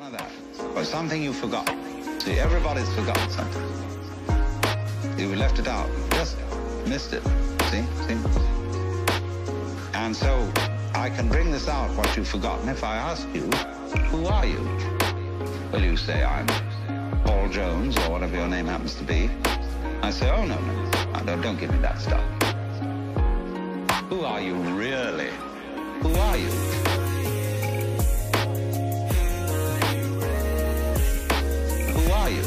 None of that. But something you forgot. See, everybody's forgotten something. You left it out. Just missed it. See? And so I can bring this out, what you've forgotten. If I ask you, who are you? Well, you say, I'm Paul Jones, or whatever your name happens to be. I say, oh, no, don't give me that stuff. Who are you really? Who are you? Who are you?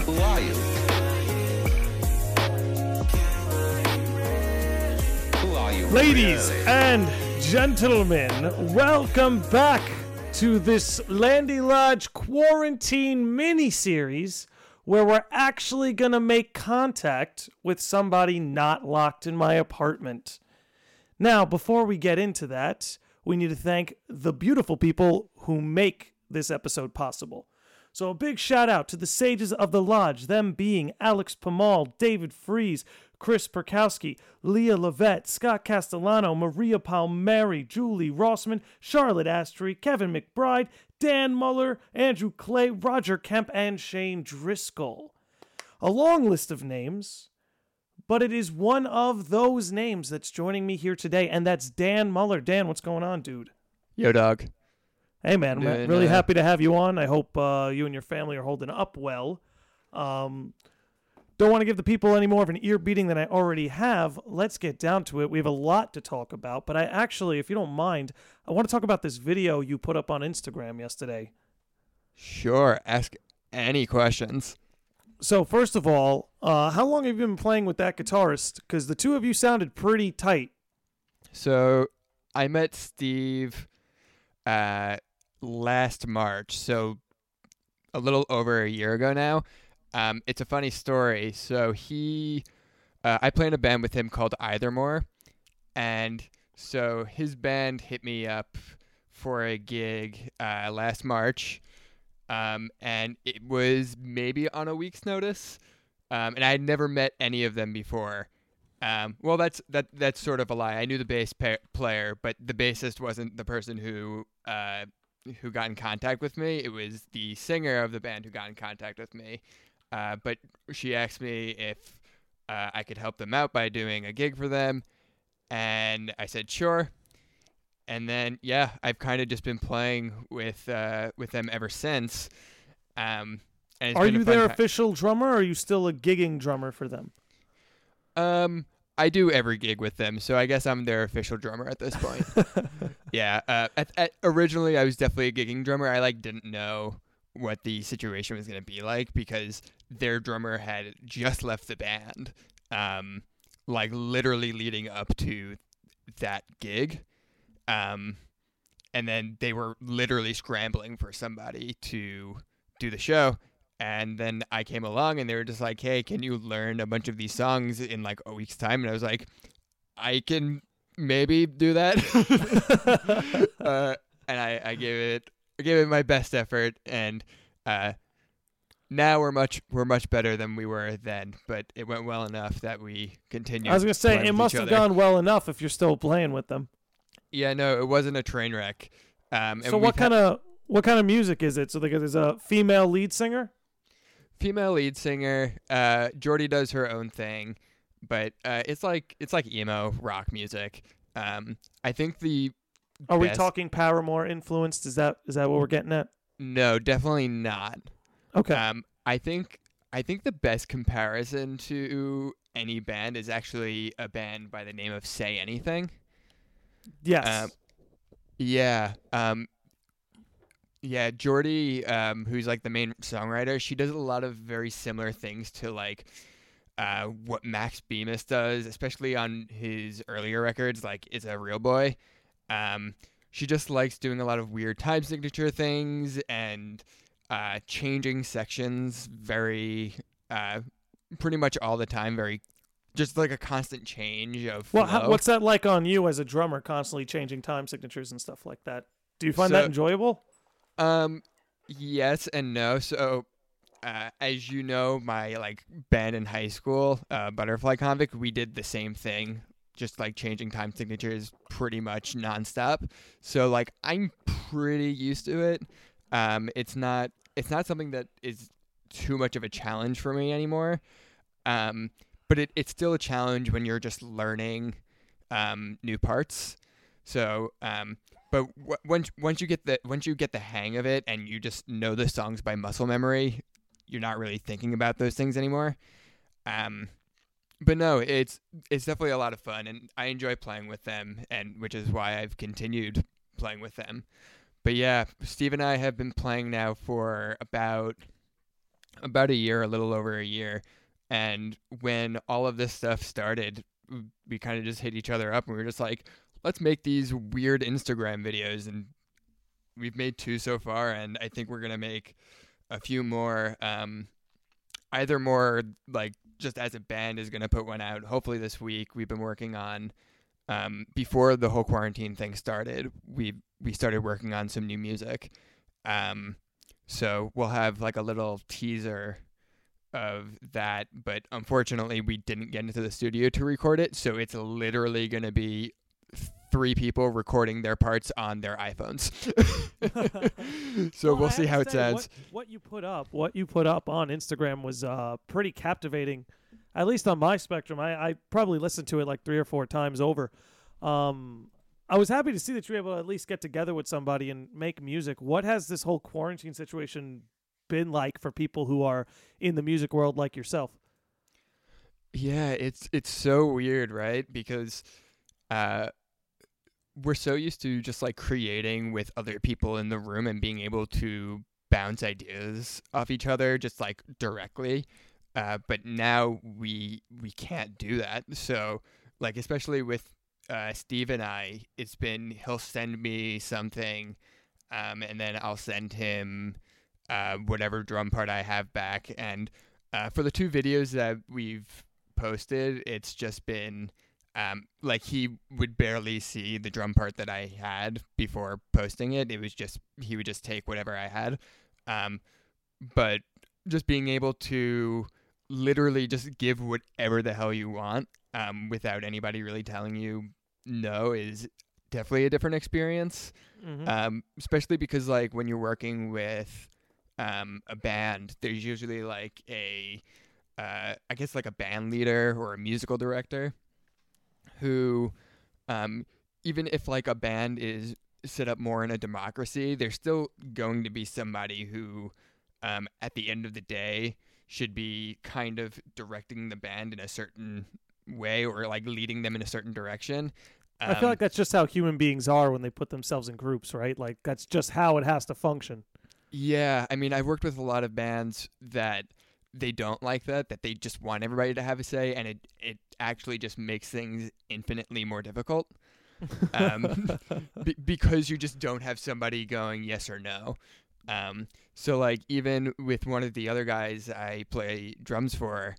Who are you? Who are you? Ladies and gentlemen, welcome back to this Landy Lodge quarantine mini-series where we're actually going to make contact with somebody not locked in my apartment. Now, before we get into that, we need to thank the beautiful people who make this episode possible. So a big shout out to the sages of the lodge, them being Alex Pamal, David Fries, Chris Perkowski, Leah Levette, Scott Castellano, Maria Palmieri, Julie Rossman, Charlotte Astry, Kevin McBride, Dan Mueller, Andrew Clay, Roger Kemp, and Shane Driscoll. A long list of names, but it is one of those names that's joining me here today, and that's Dan Mueller. Dan, what's going on, dude? Yo, dog. Hey, man. I'm really happy to have you on. I hope you and your family are holding up well. Don't want to give the people any more of an ear beating than I already have. Let's get down to it. We have a lot to talk about, but I actually, if you don't mind, I want to talk about this video you put up on Instagram yesterday. Sure. Ask any questions. So first of all, how long have you been playing with that guitarist? Because the two of you sounded pretty tight. So I met Steve last March, so a little over a year ago now. It's a funny story. So I play in a band with him called Eithermore. And so his band hit me up for a gig last March. And it was maybe on a week's notice. And I had never met any of them before. Well, that's sort of a lie. I knew the bass player, but the bassist wasn't the person who got in contact with me. It was the singer of the band who got in contact with me. But she asked me if I could help them out by doing a gig for them. And I said, sure. And then, yeah, I've kind of just been playing with them ever since. And are you their official drummer, or are you still a gigging drummer for them? I do every gig with them, so I guess I'm their official drummer at this point. Yeah. Originally, I was definitely a gigging drummer. I didn't know what the situation was going to be like because their drummer had just left the band, literally leading up to that gig. And then they were literally scrambling for somebody to do the show. And then I came along and they were just like, hey, can you learn a bunch of these songs in a week's time? And I was like, I can maybe do that. And I gave it my best effort. And now we're much better than we were then. But it went well enough that we continued. I was going to say, it must have gone well enough if you're still playing with them. Yeah, no, it wasn't a train wreck. So what kind of music is it? So there's a female lead singer? Female lead singer. Jordy does her own thing, but it's like emo rock music. I think we talking Paramore influenced? Is that what we're getting at? No, definitely not. Okay. I think the best comparison to any band is actually a band by the name of Say Anything. Yes. Yeah, Jordy, who's the main songwriter, she does a lot of very similar things to what Max Bemis does, especially on his earlier records, like It's a Real Boy. She just likes doing a lot of weird time signature things and changing sections very pretty much all the time, very just a constant change of flow. Well, what's that like on you as a drummer, constantly changing time signatures and stuff like that? Do you find that enjoyable? Yes and no. So, as you know, my band in high school, Butterfly Convict, we did the same thing just like changing time signatures pretty much nonstop. So like I'm pretty used to it. It's not something that is too much of a challenge for me anymore. But it's still a challenge when you're just learning new parts. So but once you get the hang of it and you just know the songs by muscle memory, you're not really thinking about those things anymore. But no, it's definitely a lot of fun, and I enjoy playing with them, and which is why I've continued playing with them. But yeah, Steve and I have been playing now for about a year, a little over a year. And when all of this stuff started, we kind of just hit each other up, and we were just like, let's make these weird Instagram videos. And we've made 2 so far, and I think we're going to make a few more. Eithermore, like, just as a band, is going to put one out hopefully this week. We've been working on, before the whole quarantine thing started, we started working on some new music. So we'll have like a little teaser of that, but unfortunately we didn't get into the studio to record it, so it's literally going to be 3 people recording their parts on their iPhones. So we'll see how it sounds. What you put up on Instagram was pretty captivating, at least on my spectrum. I probably listened to it like 3 or 4 times over. I was happy to see that you were able to at least get together with somebody and make music. What has this whole quarantine situation been like for people who are in the music world like yourself? Yeah, it's so weird, right? Because we're so used to just like creating with other people in the room and being able to bounce ideas off each other just like directly. But now we can't do that. So like, especially with Steve and I, it's been, he'll send me something and then I'll send him whatever drum part I have back. And for the 2 videos that we've posted, it's just been like he would barely see the drum part that I had before posting it. It was just, he would just take whatever I had. But just being able to literally just give whatever the hell you want, without anybody really telling you no, is definitely a different experience. Mm-hmm. Especially because like when you're working with, a band, there's usually like a, I guess like a band leader or a musical director, who, even if like a band is set up more in a democracy, there's still going to be somebody who, at the end of the day, should be kind of directing the band in a certain way, or like leading them in a certain direction. I feel like that's just how human beings are when they put themselves in groups, right? Like that's just how it has to function. Yeah. I mean, I've worked with a lot of bands that they don't like that they just want everybody to have a say, and it actually just makes things infinitely more difficult, because you just don't have somebody going yes or no. So like even with one of the other guys I play drums for,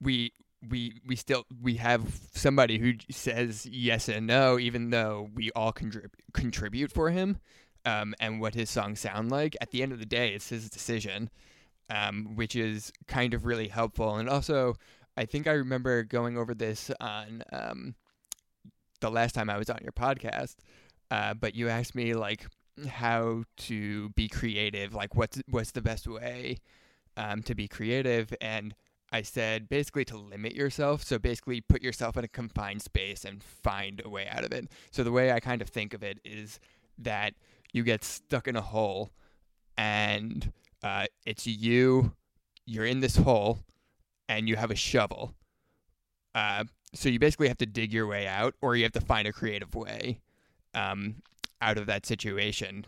we have somebody who says yes and no, even though we all contribute for him, and what his songs sound like. At the end of the day, it's his decision. Which is kind of really helpful. And also, I think I remember going over this on the last time I was on your podcast, but you asked me like how to be creative, like what's the best way to be creative. And I said basically to limit yourself. So basically put yourself in a confined space and find a way out of it. So the way I kind of think of it is that you get stuck in a hole, and it's you're in this hole, and you have a shovel. So you basically have to dig your way out, or you have to find a creative way out of that situation.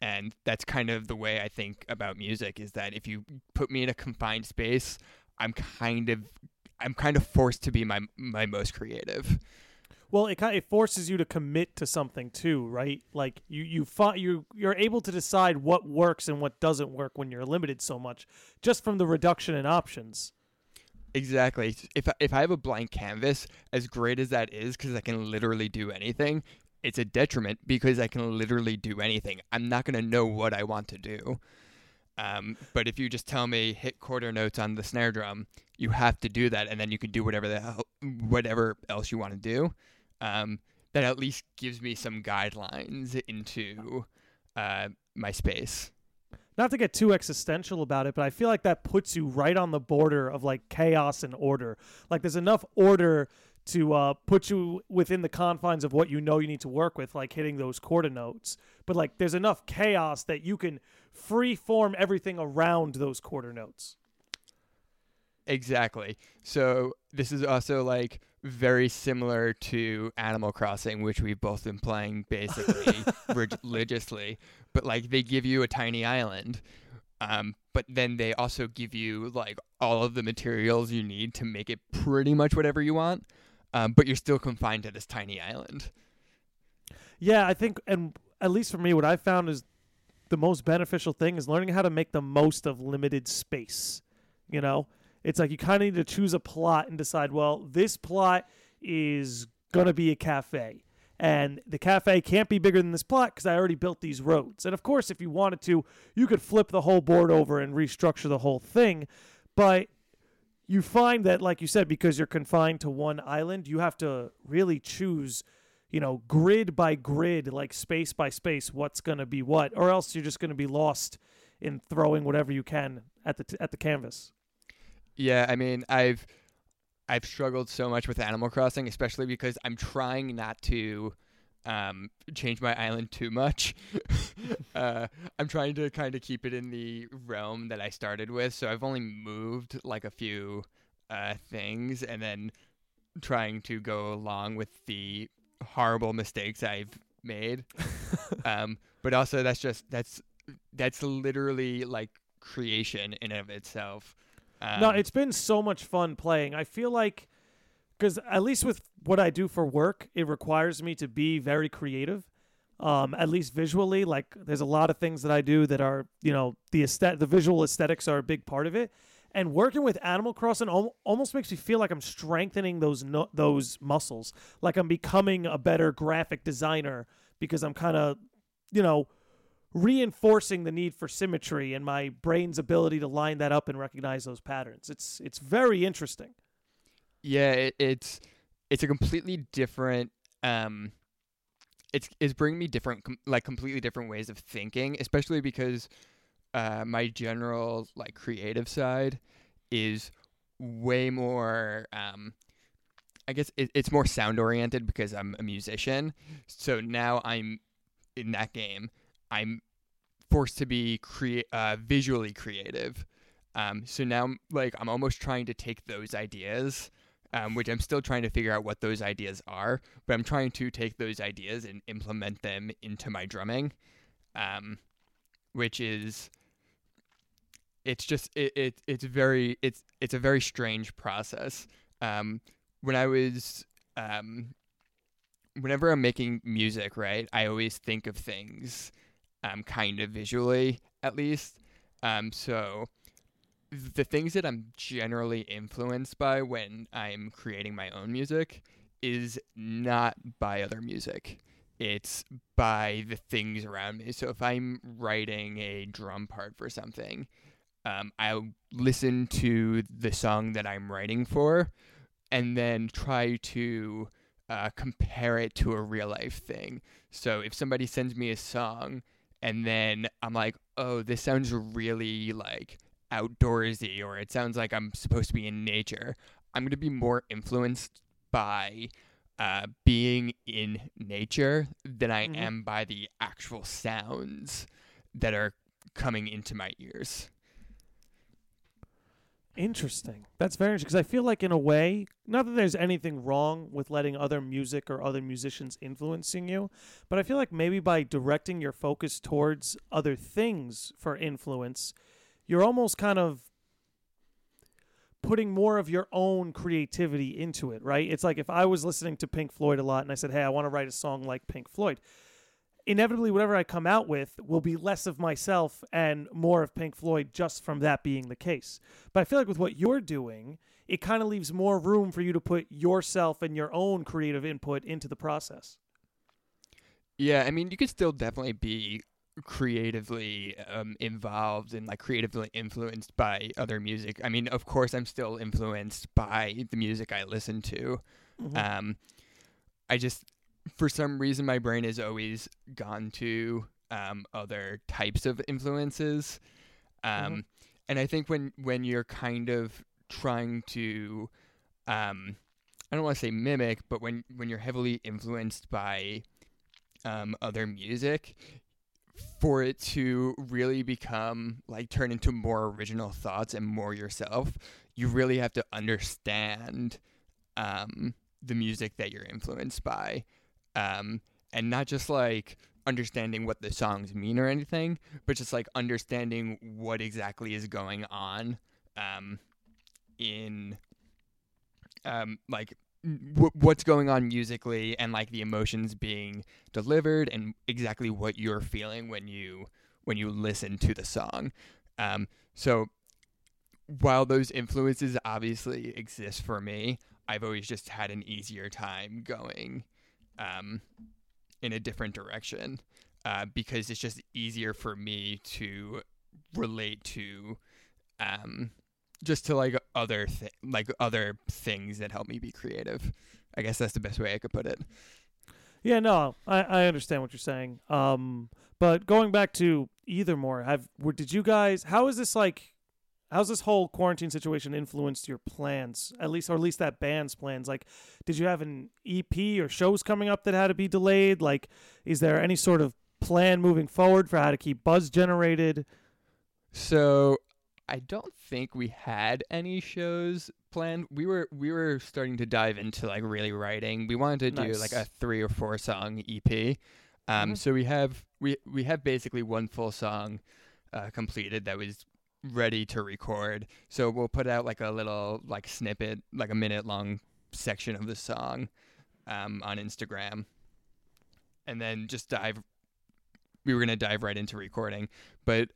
And that's kind of the way I think about music, is that if you put me in a confined space, I'm kind of forced to be my most creative. Well, it forces you to commit to something too, right? Like you're able to decide what works and what doesn't work when you're limited so much, just from the reduction in options. Exactly. If I have a blank canvas, as great as that is, because I can literally do anything, it's a detriment because I can literally do anything. I'm not going to know what I want to do. But if you just tell me hit quarter notes on the snare drum, you have to do that, and then you can do whatever the hell, whatever else you want to do. That at least gives me some guidelines into my space. Not to get too existential about it, but I feel like that puts you right on the border of like chaos and order. Like there's enough order to put you within the confines of what you know you need to work with, like hitting those quarter notes. But like there's enough chaos that you can free form everything around those quarter notes. Exactly. So this is also like very similar to Animal Crossing, which we've both been playing basically religiously. But like they give you a tiny island, but then they also give you like all of the materials you need to make it pretty much whatever you want. But you're still confined to this tiny island. Yeah, I think, and at least for me, what I found is the most beneficial thing is learning how to make the most of limited space. You know, it's like you kind of need to choose a plot and decide, well, this plot is going to be a cafe. And the cafe can't be bigger than this plot because I already built these roads. And, of course, if you wanted to, you could flip the whole board over and restructure the whole thing. But you find that, like you said, because you're confined to one island, you have to really choose, you know, grid by grid, like space by space, what's going to be what. Or else you're just going to be lost in throwing whatever you can at the canvas. Yeah, I mean, I've struggled so much with Animal Crossing, especially because I'm trying not to change my island too much. I'm trying to kind of keep it in the realm that I started with, so I've only moved like a few things, and then trying to go along with the horrible mistakes I've made. But also, that's literally like creation in and of itself. No, it's been so much fun playing. I feel like, because at least with what I do for work, it requires me to be very creative, at least visually. Like, there's a lot of things that I do that are, you know, the visual aesthetics are a big part of it. And working with Animal Crossing almost makes me feel like I'm strengthening those muscles. Like, I'm becoming a better graphic designer because I'm kind of, you know, reinforcing the need for symmetry and my brain's ability to line that up and recognize those patterns. It's very interesting. Yeah, it's a completely different. It's bringing me different, like completely different ways of thinking, especially because my general like creative side is way more. I guess it's more sound oriented because I'm a musician. So now I'm in that game. I'm forced to be visually creative. So now, like, I'm almost trying to take those ideas, which I'm still trying to figure out what those ideas are, but I'm trying to take those ideas and implement them into my drumming, which is, it's a very strange process. Whenever I'm making music, right, I always think of things, kind of visually, at least. So the things that I'm generally influenced by when I'm creating my own music is not by other music. It's by the things around me. So if I'm writing a drum part for something, I'll listen to the song that I'm writing for and then try to compare it to a real life thing. So if somebody sends me a song and then I'm like, oh, this sounds really like outdoorsy, or it sounds like I'm supposed to be in nature, I'm going to be more influenced by being in nature than I am by the actual sounds that are coming into my ears. Interesting. That's very interesting, because I feel like in a way, not that there's anything wrong with letting other music or other musicians influencing you, but I feel like maybe by directing your focus towards other things for influence, you're almost kind of putting more of your own creativity into it, right? It's like if I was listening to Pink Floyd a lot and I said, hey, I want to write a song like Pink Floyd, inevitably whatever I come out with will be less of myself and more of Pink Floyd just from that being the case. But I feel like with what you're doing, it kind of leaves more room for you to put yourself and your own creative input into the process. Yeah, I mean, you could still definitely be creatively involved and like creatively influenced by other music. I mean, of course I'm still influenced by the music I listen to. Mm-hmm. I just, for some reason, my brain has always gone to other types of influences. Mm-hmm. And I think when you're kind of trying to, I don't want to say mimic, but when you're heavily influenced by other music, for it to really become, like, turn into more original thoughts and more yourself, you really have to understand the music that you're influenced by. And not just, like, understanding what the songs mean or anything, but just, like, understanding what exactly is going on in, like, what's going on musically and like the emotions being delivered and exactly what you're feeling when you listen to the song. So while those influences obviously exist for me, I've always just had an easier time going in a different direction because it's just easier for me to relate to just to like other things that help me be creative. I guess that's the best way I could put it. Yeah, no, I understand what you're saying. But going back to Eithermore, did you guys? How's this whole quarantine situation influenced your plans? At least that band's plans. Like, did you have an EP or shows coming up that had to be delayed? Like, is there any sort of plan moving forward for how to keep buzz generated? So, I don't think we had any shows planned. We were starting to dive into like really writing. We wanted to do like a 3 or 4 song EP. Mm-hmm. So we have basically one full song completed that was ready to record. So we'll put out like a little like snippet, like a minute long section of the song on Instagram, and then just dive. We were going to dive right into recording, but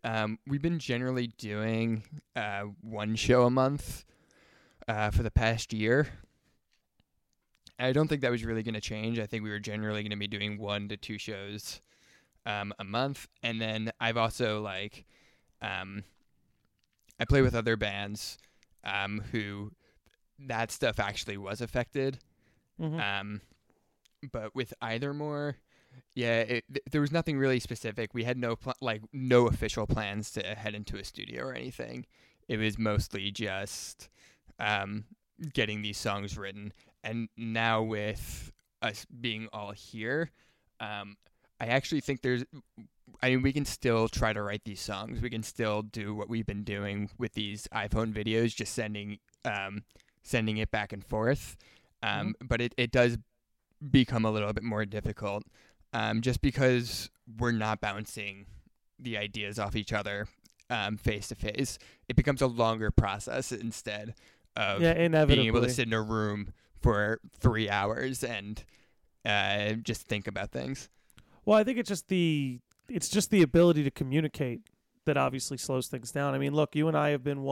we've been generally doing one show a month for the past year. I don't think that was really going to change. I think we were generally going to be doing 1 to 2 shows a month. And then I've also like, I play with other bands who that stuff actually was affected. Mm-hmm. But with Eithermore, yeah, there was nothing really specific. We had no official plans to head into a studio or anything. It was mostly just getting these songs written. And now with us being all here, I actually think we can still try to write these songs. We can still do what we've been doing with these iPhone videos, just sending it back and forth. Mm-hmm. But it does become a little bit more difficult. Just because we're not bouncing the ideas off each other face to face, it becomes a longer process instead of being able to sit in a room for 3 hours and just think about things. Well, I think it's just the ability to communicate that obviously slows things down. I mean, look, you and I have been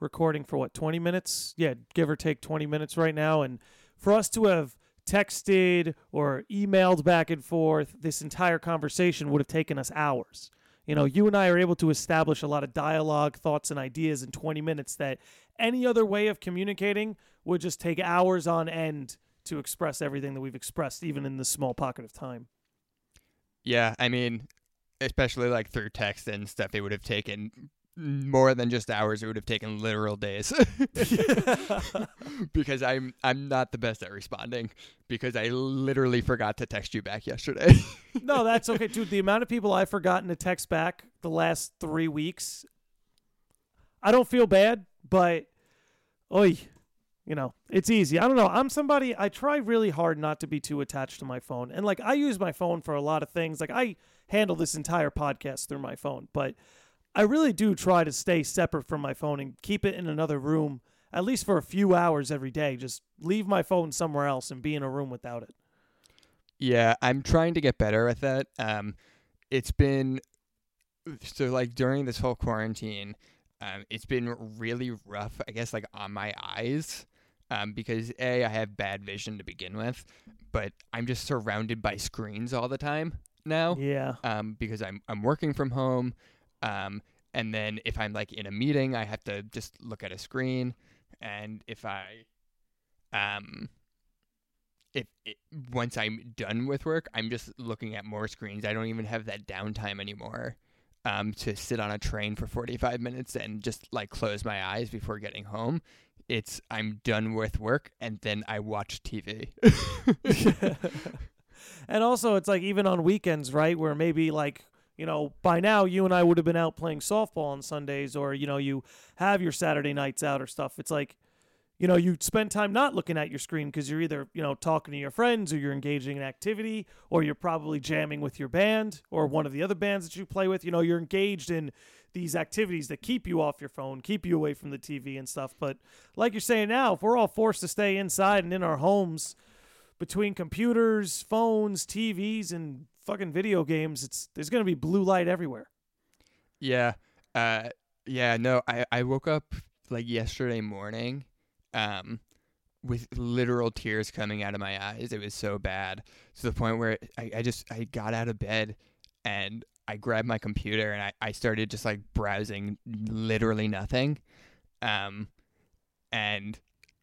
recording for 20 minutes? Yeah, give or take 20 minutes right now, and for us to have texted or emailed back and forth, this entire conversation would have taken us hours. You know, you and I are able to establish a lot of dialogue, thoughts, and ideas in 20 minutes that any other way of communicating would just take hours on end to express everything that we've expressed, even in this small pocket of time. Yeah, I mean, especially like through text and stuff, it would have taken more than just hours. It would have taken literal days because I'm not the best at responding because I literally forgot to text you back yesterday. No, that's okay, dude. The amount of people I've forgotten to text back the last 3 weeks, I don't feel bad, but you know, it's easy. I don't know. I try really hard not to be too attached to my phone. And like, I use my phone for a lot of things. Like, I handle this entire podcast through my phone, but I really do try to stay separate from my phone and keep it in another room, at least for a few hours every day. Just leave my phone somewhere else and be in a room without it. Yeah, I'm trying to get better at that. It's been... So, like, during this whole quarantine, it's been really rough, I guess, like, on my eyes. Because, A, I have bad vision to begin with, but I'm just surrounded by screens all the time. now. Yeah. Because I'm working from home. And then if I'm like in a meeting, I have to just look at a screen. And if I, once I'm done with work, I'm just looking at more screens. I don't even have that downtime anymore to sit on a train for 45 minutes and just like close my eyes before getting home. It's I'm done with work and then I watch TV. And also it's like even on weekends, right, where maybe like, you know, by now you and I would have been out playing softball on Sundays, or, you know, you have your Saturday nights out or stuff. It's like, you know, you spend time not looking at your screen because you're either, you know, talking to your friends, or you're engaging in activity, or you're probably jamming with your band or one of the other bands that you play with. You know, you're engaged in these activities that keep you off your phone, keep you away from the TV and stuff. But like you're saying now, if we're all forced to stay inside and in our homes between computers, phones, TVs, and fucking video games, there's going to be blue light everywhere. Yeah. I woke up like yesterday morning with literal tears coming out of my eyes. It was so bad, to the point where I got out of bed and I grabbed my computer and I started just like browsing literally nothing. And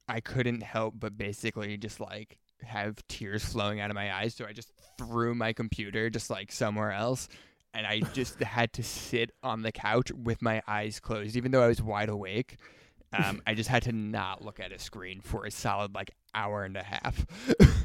I couldn't help but basically just like have tears flowing out of my eyes. So I just threw my computer just like somewhere else. And I just had to sit on the couch with my eyes closed, even though I was wide awake. I just had to not look at a screen for a solid like hour and a half.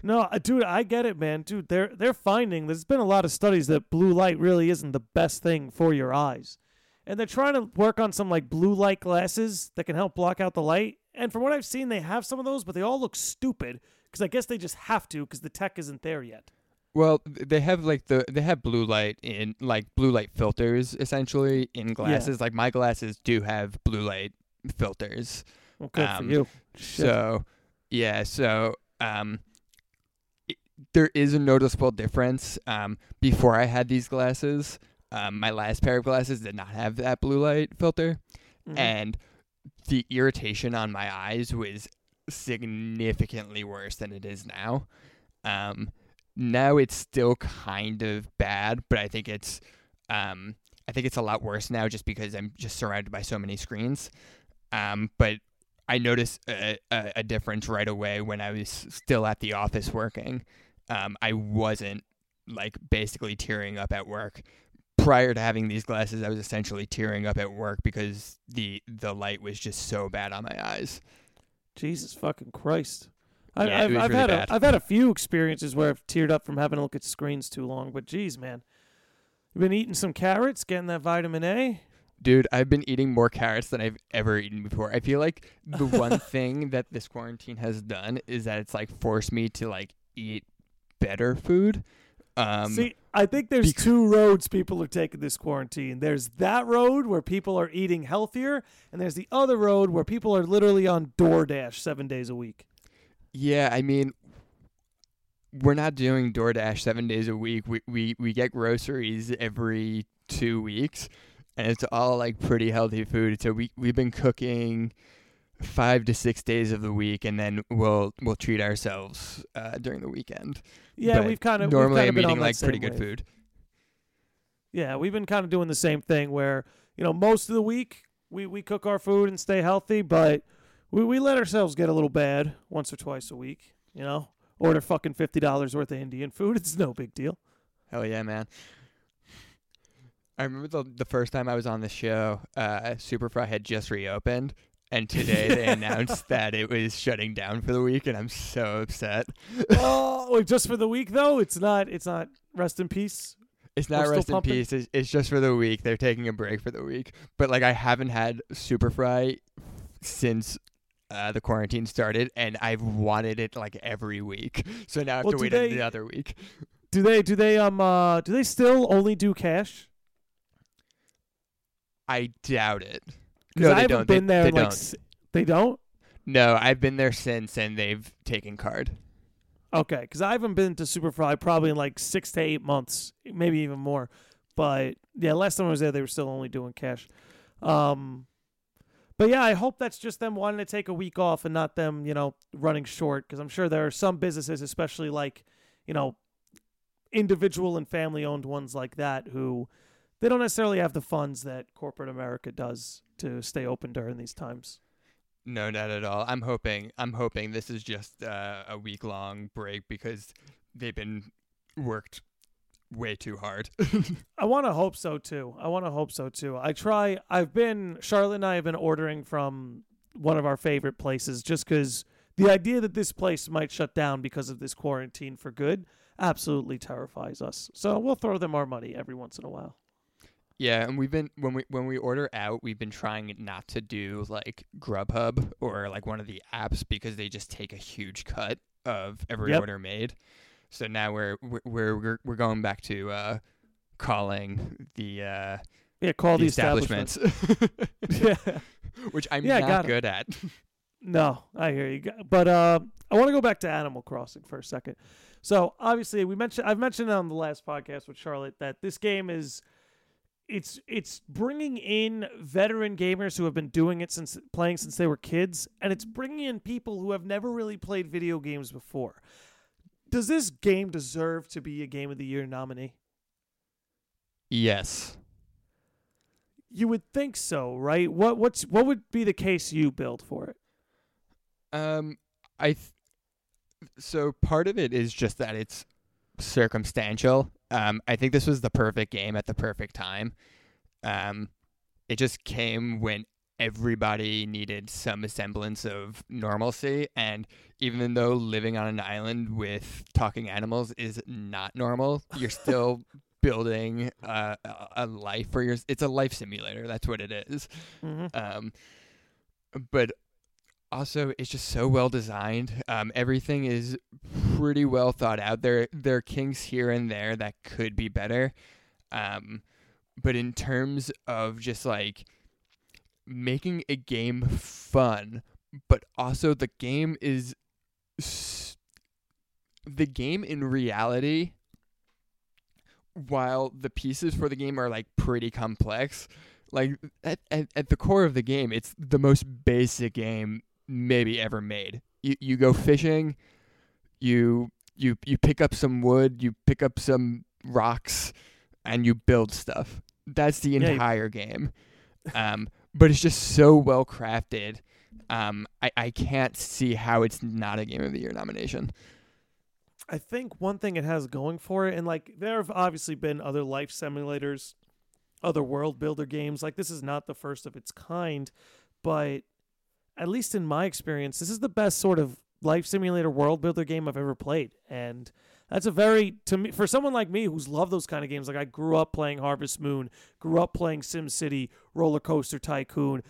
No, dude, I get it, man. Dude, they're finding there's been a lot of studies that blue light really isn't the best thing for your eyes. And they're trying to work on some like blue light glasses that can help block out the light. And from what I've seen, they have some of those, but they all look stupid because I guess they just have to because the tech isn't there yet. Well, they have like they have blue light in like blue light filters essentially in glasses. Yeah. Like my glasses do have blue light filters. Well, good for you. Shit. So, yeah. So, there is a noticeable difference. Before I had these glasses, my last pair of glasses did not have that blue light filter, and the irritation on my eyes was significantly worse than it is now. Now it's still kind of bad, but I think it's a lot worse now just because I'm just surrounded by so many screens. But I noticed a difference right away when I was still at the office working. I wasn't like basically tearing up at work. Prior to having these glasses, I was essentially tearing up at work because the light was just so bad on my eyes. Jesus fucking Christ. I've had a few experiences where I've teared up from having to look at screens too long, but geez, man. You've been eating some carrots, getting that vitamin A? Dude, I've been eating more carrots than I've ever eaten before. I feel like the one thing that this quarantine has done is that it's like forced me to like eat better food. See, I think there's two roads people are taking this quarantine. There's that road where people are eating healthier, and there's the other road where people are literally on DoorDash 7 days a week. Yeah, I mean, we're not doing DoorDash 7 days a week. We get groceries every 2 weeks, and it's all like pretty healthy food. So we've been cooking 5 to 6 days of the week, and then we'll treat ourselves during the weekend. Yeah, but we've normally been eating pretty good food. Yeah, we've been kind of doing the same thing where, you know, most of the week we cook our food and stay healthy, but we let ourselves get a little bad once or twice a week, you know. Order fucking $50 worth of Indian food. It's no big deal. Hell yeah, man. I remember the first time I was on the show, Super Fry had just reopened. And today they announced that it was shutting down for the week. And I'm so upset. Oh, just for the week, though? It's not rest in peace? It's not rest in peace. It's just for the week. They're taking a break for the week. But, like, I haven't had Super Fry since... the quarantine started, and I've wanted it like every week. So now I have to wait another week. Do they still only do cash? I doubt it. No, I haven't been there. They don't? No, I've been there since, and they've taken card. Okay, because I haven't been to Super Fry probably in like 6 to 8 months, maybe even more. But yeah, last time I was there, they were still only doing cash. But yeah, I hope that's just them wanting to take a week off and not them, you know, running short. Because I'm sure there are some businesses, especially like, you know, individual and family-owned ones like that who they don't necessarily have the funds that corporate America does to stay open during these times. No, not at all. I'm hoping this is just a week-long break because they've been worked way too hard. I want to hope so too. Charlotte and I have been ordering from one of our favorite places just because the idea that this place might shut down because of this quarantine for good absolutely terrifies us. So we'll throw them our money every once in a while. Yeah, and we've been when we order out, we've been trying not to do like Grubhub or like one of the apps because they just take a huge cut of every order made. So now we're going back to calling the call the establishments. Which I'm not good at. No, I hear you. But I want to go back to Animal Crossing for a second. So obviously I've mentioned on the last podcast with Charlotte that this game is it's bringing in veteran gamers who have been doing it since they were kids, and it's bringing in people who have never really played video games before. Does this game deserve to be a Game of the Year nominee? Yes. You would think so, right? What would be the case you build for it? So part of it is just that it's circumstantial. I think this was the perfect game at the perfect time. It just came when everybody needed some semblance of normalcy, and even though living on an island with talking animals is not normal, you're still building a life for yours. It's a life simulator. That's what it is. Mm-hmm. But also, it's just so well designed. Everything is pretty well thought out. There are kinks here and there that could be better, but in terms of just like making a game fun, but also the game in reality, while the pieces for the game are like pretty complex, like at the core of the game, it's the most basic game maybe ever made. You go fishing, you pick up some wood, you pick up some rocks, and you build stuff. That's the entire game. But it's just so well crafted. I can't see how it's not a Game of the Year nomination. I think one thing it has going for it, and like there have obviously been other life simulators, other world builder games. Like this is not the first of its kind, but at least in my experience, this is the best sort of life simulator world builder game I've ever played. And that's for someone like me who's loved those kind of games. Like I grew up playing Harvest Moon, grew up playing SimCity, Roller Coaster Tycoon,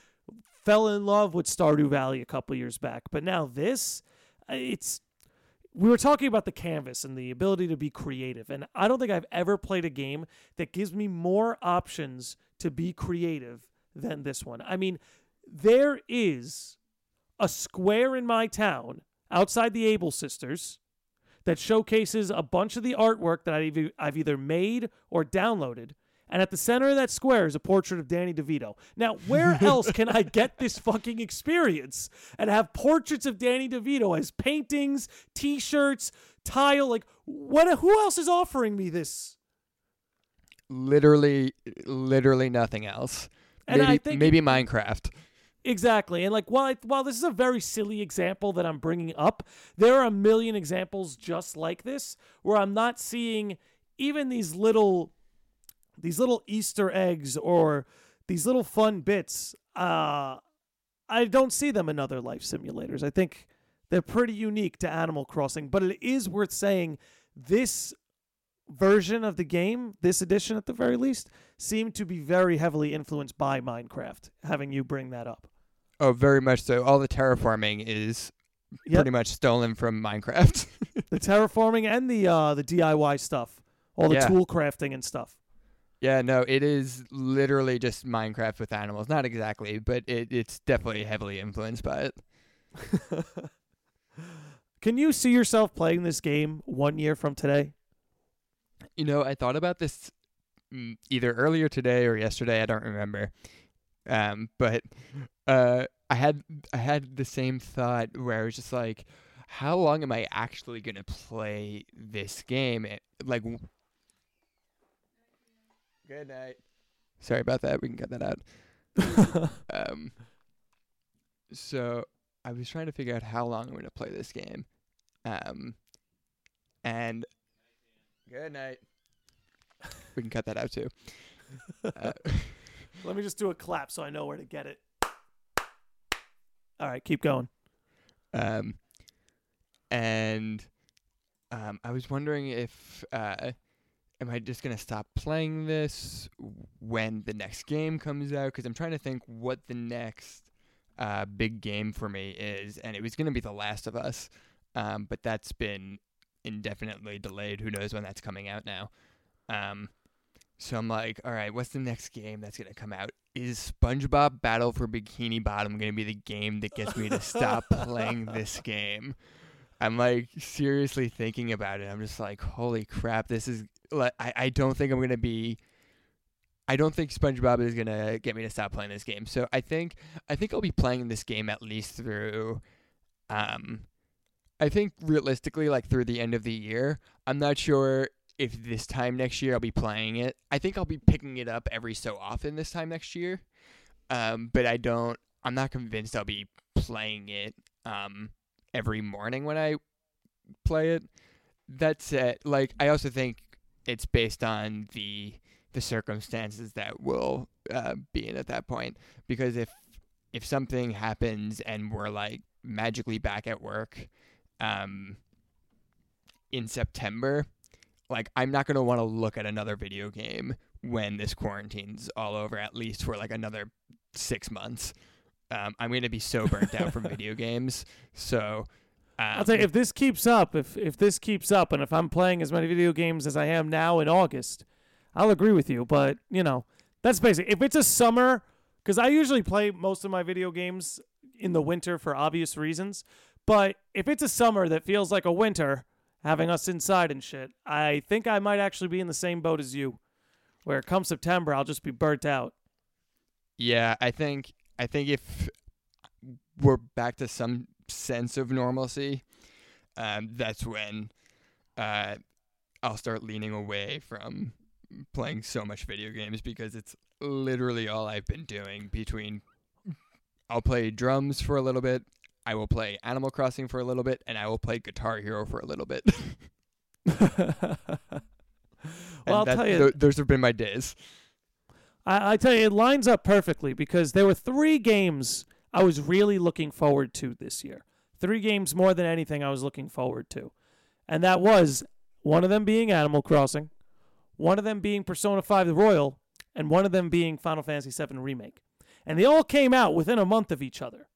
fell in love with Stardew Valley a couple years back. But now this, we were talking about the canvas and the ability to be creative. And I don't think I've ever played a game that gives me more options to be creative than this one. I mean, there is a square in my town outside the Able Sisters that showcases a bunch of the artwork that I've either made or downloaded. And at the center of that square is a portrait of Danny DeVito. Now, where else can I get this fucking experience and have portraits of Danny DeVito as paintings, T-shirts, tile? Like, who else is offering me this? Literally nothing else. And maybe Minecraft. Exactly. And like, while this is a very silly example that I'm bringing up, there are a million examples just like this where I'm not seeing even these little Easter eggs or these little fun bits. I don't see them in other life simulators. I think they're pretty unique to Animal Crossing, but it is worth saying this version of the game, this edition at the very least, seemed to be very heavily influenced by Minecraft, having you bring that up. Oh, very much so. All the terraforming is pretty much stolen from Minecraft. The terraforming and the DIY stuff, all the tool crafting and stuff. Yeah, no, it is literally just Minecraft with animals. Not exactly, but it's definitely heavily influenced by it. Can you see yourself playing this game 1 year from today? You know, I thought about this either earlier today or yesterday. I don't remember. But I had the same thought where I was just like, how long am I actually going to play this game? Like, good night. Sorry about that. We can cut that out. So I was trying to figure out how long I'm going to play this game. And good night. We can cut that out too. Let me just do a clap so I know where to get it. All right, keep going. I was wondering if am I just gonna stop playing this when the next game comes out? Because I'm trying to think what the next big game for me is, and it was gonna be The Last of Us, but that's been indefinitely delayed. Who knows when that's coming out now? So I'm like, all right, what's the next game that's going to come out? Is SpongeBob Battle for Bikini Bottom going to be the game that gets me to stop playing this game? I'm like seriously thinking about it. I'm just like, holy crap, this is like, I don't think I'm going to be, I don't think SpongeBob is going to get me to stop playing this game. So I think I'll be playing this game at least through, I think realistically like through the end of the year. I'm not sure if this time next year I'll be playing it. I think I'll be picking it up every so often this time next year. But I'm not convinced I'll be playing it every morning when I play it. That's it. Like, I also think it's based on the circumstances that we'll be in at that point. Because if something happens and we're like magically back at work in September, like, I'm not going to want to look at another video game when this quarantine's all over, at least for, like, another 6 months. I'm going to be so burnt out from video games. So, I'll tell you, if this keeps up, and if I'm playing as many video games as I am now in August, I'll agree with you. But, you know, that's basically, if it's a summer, because I usually play most of my video games in the winter for obvious reasons. But if it's a summer that feels like a winter, having us inside and shit, I think I might actually be in the same boat as you, where come September, I'll just be burnt out. Yeah, I think if we're back to some sense of normalcy, that's when I'll start leaning away from playing so much video games, because it's literally all I've been doing between, I'll play drums for a little bit, I will play Animal Crossing for a little bit, and I will play Guitar Hero for a little bit. Well, I'll tell you, those have been my days. I tell you, it lines up perfectly, because there were 3 games I was really looking forward to this year. 3 games more than anything I was looking forward to. And that was one of them being Animal Crossing, one of them being Persona 5 The Royal, and one of them being Final Fantasy VII Remake. And they all came out within a month of each other.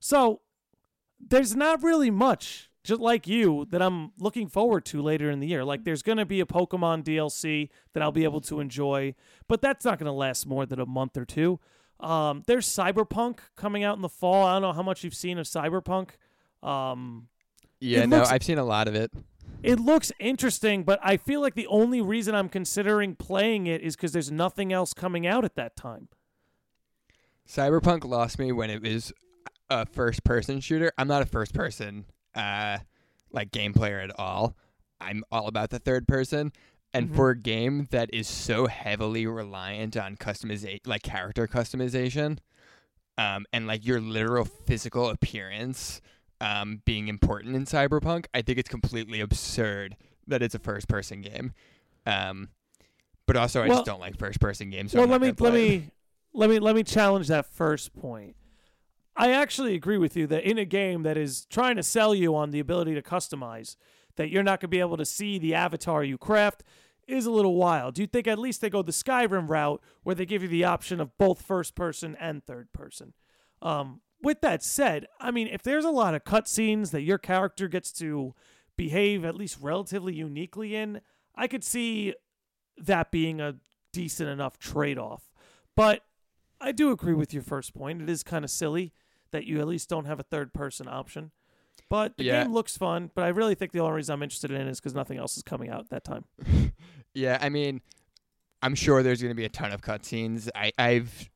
So there's not really much, just like you, that I'm looking forward to later in the year. Like, there's going to be a Pokemon DLC that I'll be able to enjoy, but that's not going to last more than a month or two. There's Cyberpunk coming out in the fall. I don't know how much you've seen of Cyberpunk. I've seen a lot of it. It looks interesting, but I feel like the only reason I'm considering playing it is because there's nothing else coming out at that time. Cyberpunk lost me when it was a first-person shooter. I'm not a first-person game player at all. I'm all about the third person, and for a game that is so heavily reliant on character customization, and like your literal physical appearance being important in Cyberpunk, I think it's completely absurd that it's a first-person game. But also, I just don't like first-person games. So let me challenge that first point. I actually agree with you that in a game that is trying to sell you on the ability to customize, that you're not going to be able to see the avatar you craft is a little wild. Do you think at least they go the Skyrim route where they give you the option of both first person and third person? With that said, I mean, if there's a lot of cutscenes that your character gets to behave at least relatively uniquely in, I could see that being a decent enough trade-off. But I do agree with your first point. It is kind of silly that you at least don't have a third-person option. But the game looks fun, but I really think the only reason I'm interested in it is because nothing else is coming out at that time. Yeah, I mean, I'm sure there's going to be a ton of cutscenes. I've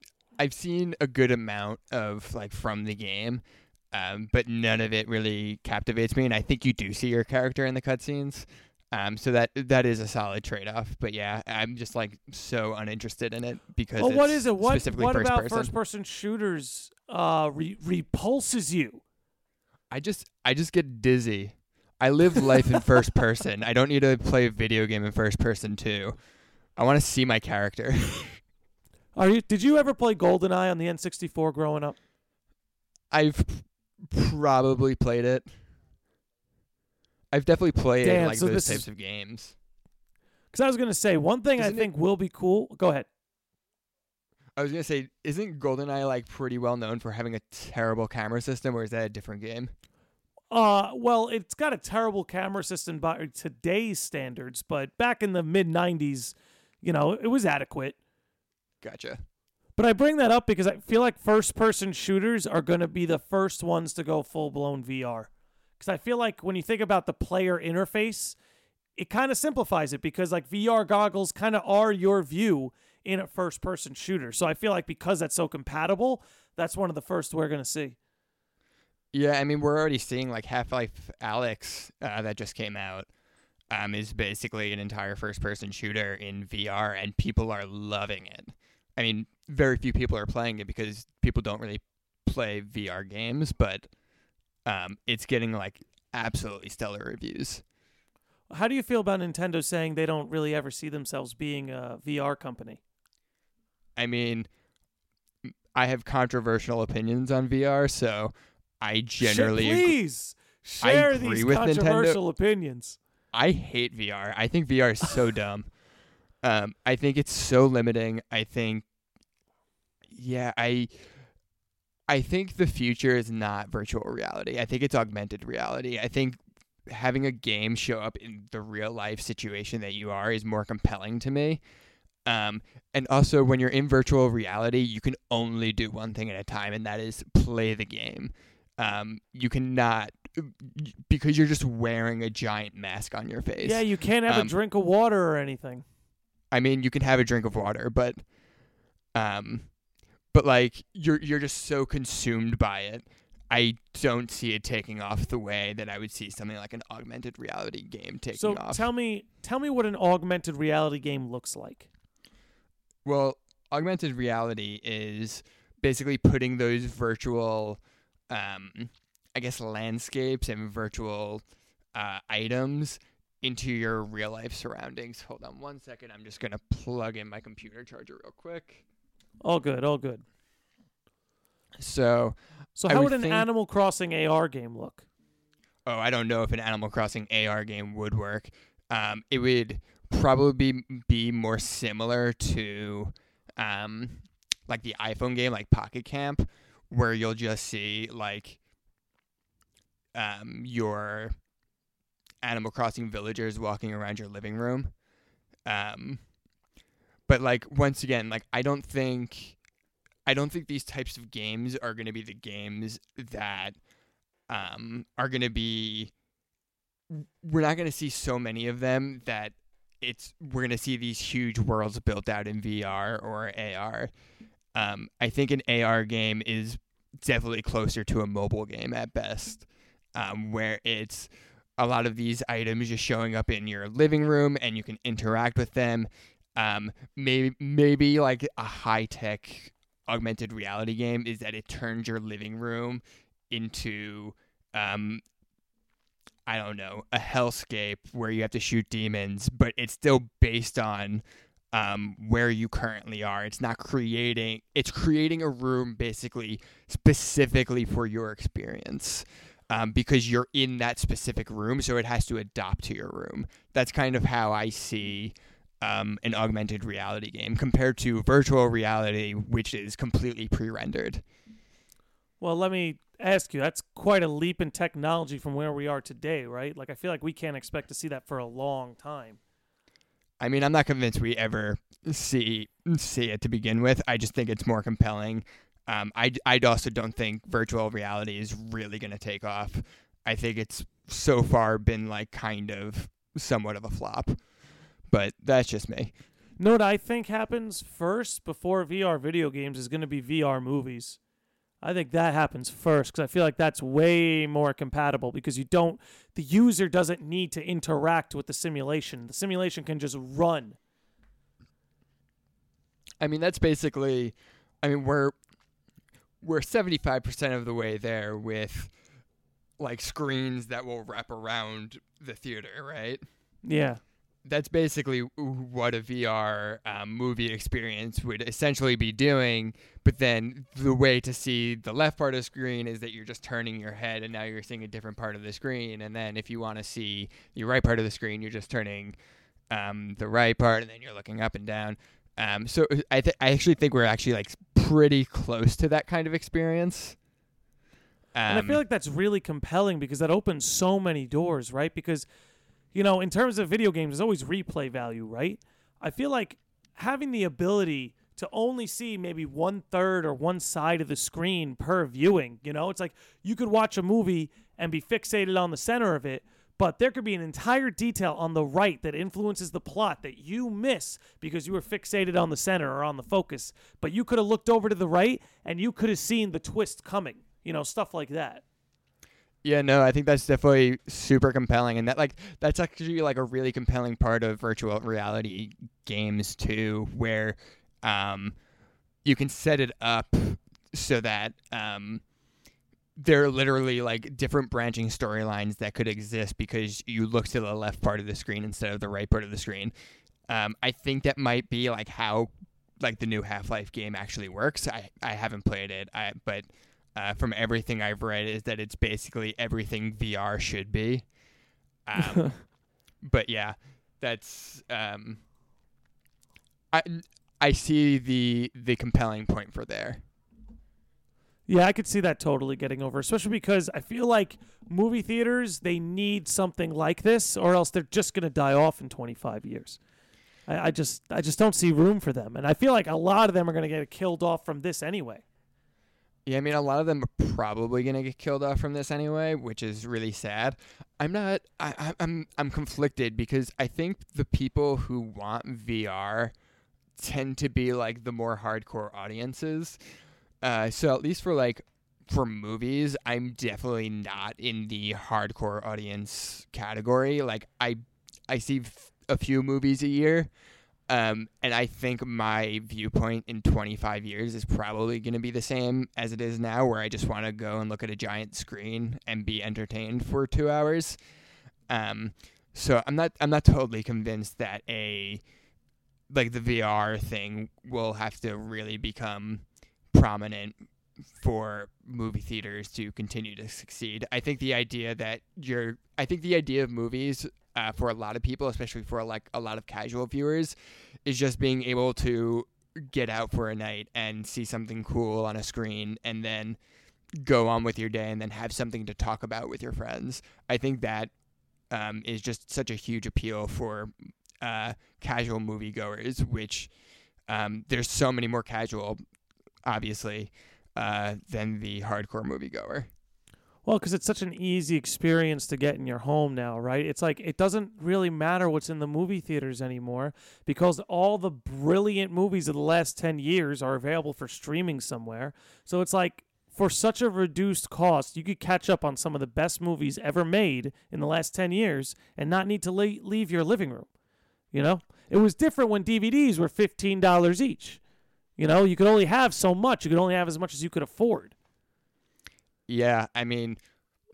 seen a good amount of, like, from the game. But none of it really captivates me, and I think you do see your character in the cutscenes. So that is a solid trade-off. But yeah, I'm just like so uninterested in it because it's specifically first person. What about first-person shooters repulses you? I just get dizzy. I live life in first person. I don't need to play a video game in first person too. I want to see my character. Did you ever play GoldenEye on the N64 growing up? I've probably played it. I've definitely played those types of games. Because I was going to say, one thing I think will be cool. Go ahead. I was going to say, isn't GoldenEye pretty well known for having a terrible camera system, or is that a different game? Well, it's got a terrible camera system by today's standards, but back in the mid-90s, it was adequate. Gotcha. But I bring that up because I feel like first-person shooters are going to be the first ones to go full-blown VR. Because I feel like when you think about the player interface, it kind of simplifies it because VR goggles kind of are your view in a first-person shooter. So I feel like because that's so compatible, that's one of the first we're going to see. Yeah, I mean, we're already seeing Half-Life Alex that just came out is basically an entire first-person shooter in VR, and people are loving it. I mean, very few people are playing it because people don't really play VR games, but it's getting absolutely stellar reviews. How do you feel about Nintendo saying they don't really ever see themselves being a VR company? I mean, I have controversial opinions on VR, so... I generally agree with Nintendo. I hate VR. I think VR is so dumb. I think it's so limiting. I think the future is not virtual reality. I think it's augmented reality. I think having a game show up in the real life situation that you are is more compelling to me. And also, when you're in virtual reality, you can only do one thing at a time, and that is play the game. You cannot, because you're just wearing a giant mask on your face. Yeah, you can't have a drink of water or anything. I mean, you can have a drink of water, but you're just so consumed by it. I don't see it taking off the way that I would see something like an augmented reality game taking off. So tell me what an augmented reality game looks like. Well, augmented reality is basically putting those virtual landscapes and virtual items into your real life surroundings. Hold on one second. I'm just going to plug in my computer charger real quick. All good. So how would an Animal Crossing AR game look? Oh, I don't know if an Animal Crossing AR game would work. It would probably be more similar to the iPhone game like Pocket Camp, where you'll just see your Animal Crossing villagers walking around your living room. But once again, I don't think these types of games are going to be the games that are going to be... We're not going to see so many of them that we're going to see these huge worlds built out in VR or AR. I think an AR game is definitely closer to a mobile game at best, where it's a lot of these items just showing up in your living room and you can interact with them. Maybe like a high-tech augmented reality game is that it turns your living room into, I don't know, a hellscape where you have to shoot demons, but it's still based on where you currently are. It's creating a room basically specifically for your experience because you're in that specific room, so it has to adapt to your room. That's kind of how I see an augmented reality game compared to virtual reality, which is completely pre-rendered. Well, let me ask you, that's quite a leap in technology from where we are today, right? I feel like we can't expect to see that for a long time. I mean, I'm not convinced we ever see it to begin with. I just think it's more compelling. I also don't think virtual reality is really going to take off. I think it's so far been kind of somewhat of a flop, but that's just me. What I think happens first before VR video games is going to be VR movies. I think that happens first, because I feel like that's way more compatible, because you don't, the user doesn't need to interact with the simulation. The simulation can just run. I mean, that's basically, I mean, we're 75% of the way there with like screens that will wrap around the theater, right? Yeah. That's basically what a VR movie experience would essentially be doing. But then the way to see the left part of the screen is that you're just turning your head and now you're seeing a different part of the screen. And then if you want to see the right part of the screen, you're just turning the right part and then you're looking up and down. So I actually think we're actually like pretty close to that kind of experience. And I feel like that's really compelling because that opens so many doors, right? Because, you know, in terms of video games, there's always replay value, right? I feel like having the ability to only see maybe one third or one side of the screen per viewing, you know? It's like you could watch a movie and be fixated on the center of it, but there could be an entire detail on the right that influences the plot that you miss because you were fixated on the center or on the focus. But you could have looked over to the right and you could have seen the twist coming, you know, stuff like that. Yeah, no, I think that's definitely super compelling, and that like that's actually like a really compelling part of virtual reality games too, where you can set it up so that there are literally like different branching storylines that could exist because you look to the left part of the screen instead of the right part of the screen. I think that might be like how like the new Half-Life game actually works. I haven't played it, but. From everything I've read is that it's basically everything VR should be. But yeah, that's I see the compelling point for there. Yeah, I could see that totally getting over, especially because I feel like movie theaters, they need something like this or else they're just going to die off in 25 years. I just don't see room for them. And I feel like a lot of them are going to get killed off from this anyway. Yeah, I mean, a lot of them are probably going to get killed off from this anyway, which is really sad. I'm conflicted because I think the people who want VR tend to be like the more hardcore audiences. So at least for movies, I'm definitely not in the hardcore audience category. Like I see a few movies a year. And I think my viewpoint in 25 years is probably going to be the same as it is now, where I just want to go and look at a giant screen and be entertained for 2 hours. So I'm not totally convinced that the VR thing will have to really become prominent for movie theaters to continue to succeed. I think the idea of movies for a lot of people, especially for like a lot of casual viewers, is just being able to get out for a night and see something cool on a screen and then go on with your day and then have something to talk about with your friends. I think that is just such a huge appeal for casual moviegoers, which there's so many more casual, obviously, than the hardcore moviegoer. Well, because it's such an easy experience to get in your home now, right? It's like it doesn't really matter what's in the movie theaters anymore because all the brilliant movies of the last 10 years are available for streaming somewhere. So it's like for such a reduced cost, you could catch up on some of the best movies ever made in the last 10 years and not need to leave your living room. You know, it was different when DVDs were $15 each. You know, you could only have so much. You could only have as much as you could afford. Yeah, I mean,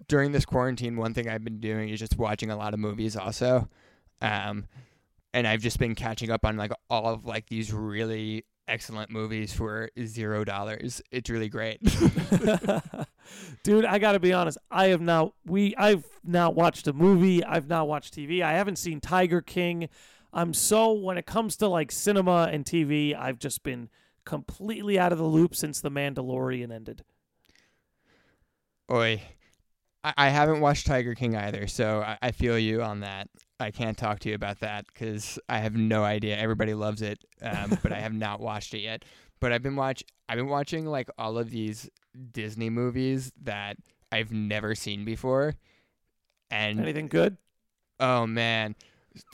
during this quarantine, one thing I've been doing is just watching a lot of movies also. And I've just been catching up on like all of like these really excellent movies for $0. It's really great. Dude, I got to be honest. I've not watched a movie. I've not watched TV. I haven't seen Tiger King. When it comes to like cinema and TV, I've just been completely out of the loop since The Mandalorian ended. Oy, I haven't watched Tiger King either, so I feel you on that. I can't talk to you about that because I have no idea. Everybody loves it, but I have not watched it yet. But I've been watching like all of these Disney movies that I've never seen before. And anything good? Oh man,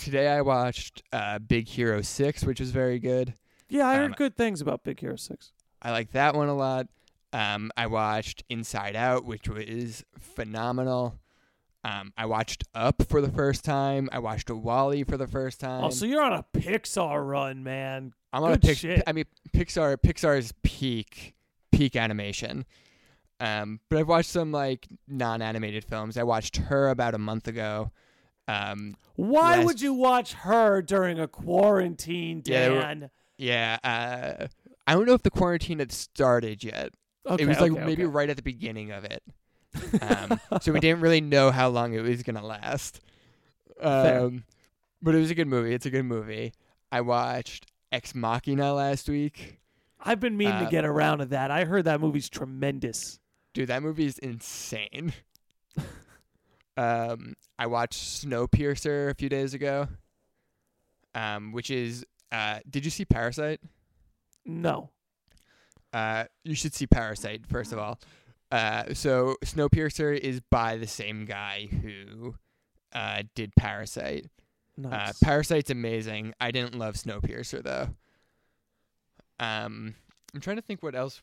today I watched Big Hero 6, which was very good. Yeah, I heard good things about Big Hero 6. I like that one a lot. I watched Inside Out, which was phenomenal. I watched Up for the first time. I watched Wall-E for the first time. Oh, so you're on a Pixar run, man. I'm on a Pixar. I mean, Pixar's peak animation. But I've watched some like non-animated films. I watched Her about a month ago. Why would you watch Her during a quarantine, Dan? Yeah, I don't know if the quarantine had started yet. Okay, it was maybe right at the beginning of it. So we didn't really know how long it was going to last. But it was a good movie. It's a good movie. I watched Ex Machina last week. I've been meaning to get around to that. I heard that movie's tremendous. Dude, that movie is insane. I watched Snowpiercer a few days ago, which is... did you see Parasite? No. You should see Parasite, first of all. So Snowpiercer is by the same guy who did Parasite. Nice. Parasite's amazing. I didn't love Snowpiercer, though. I'm trying to think what else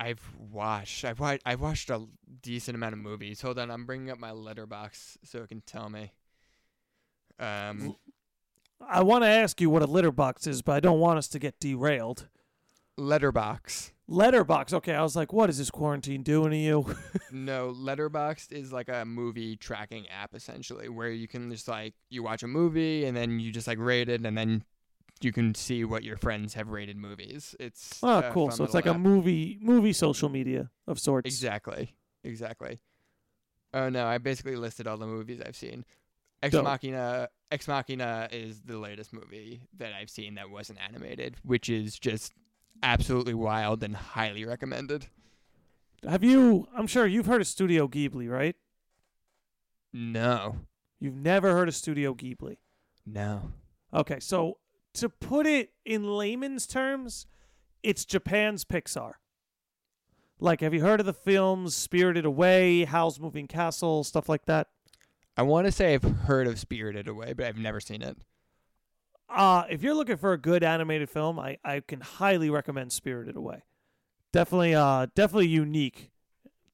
I've watched. I've watched a decent amount of movies. Hold on, I'm bringing up my Letterboxd so it can tell me. I want to ask you what a Letterboxd is, but I don't want us to get derailed. Letterboxd. Okay, I was like, what is this quarantine doing to you? No, Letterboxd is like a movie tracking app, essentially, where you can just like, you watch a movie and then you just like rate it and then you can see what your friends have rated movies. It's cool. So it's like app. A movie social media of sorts. Exactly. Oh no, I basically listed all the movies I've seen. Ex Machina is the latest movie that I've seen that wasn't animated, which is just absolutely wild and highly recommended. I'm sure you've heard of Studio Ghibli, right? No. You've never heard of Studio Ghibli? No. Okay, so to put it in layman's terms, it's Japan's Pixar. Like, have you heard of the films Spirited Away, Howl's Moving Castle, stuff like that? I want to say I've heard of Spirited Away, but I've never seen it. If you're looking for a good animated film, I can highly recommend Spirited Away. Definitely unique,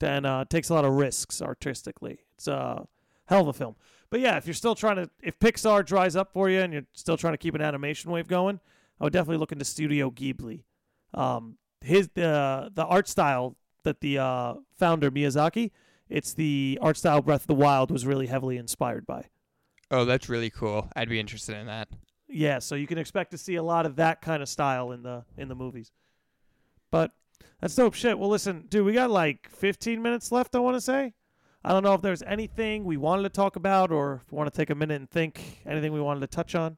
and takes a lot of risks artistically. It's a hell of a film. But yeah, if you're still if Pixar dries up for you and you're still trying to keep an animation wave going, I would definitely look into Studio Ghibli. The art style that the founder Miyazaki, it's the art style Breath of the Wild was really heavily inspired by. Oh, that's really cool. I'd be interested in that. Yeah, so you can expect to see a lot of that kind of style in the movies. But that's dope shit. Well, listen, dude, we got like 15 minutes left, I want to say. I don't know if there's anything we wanted to talk about or if we want to take a minute and think anything we wanted to touch on.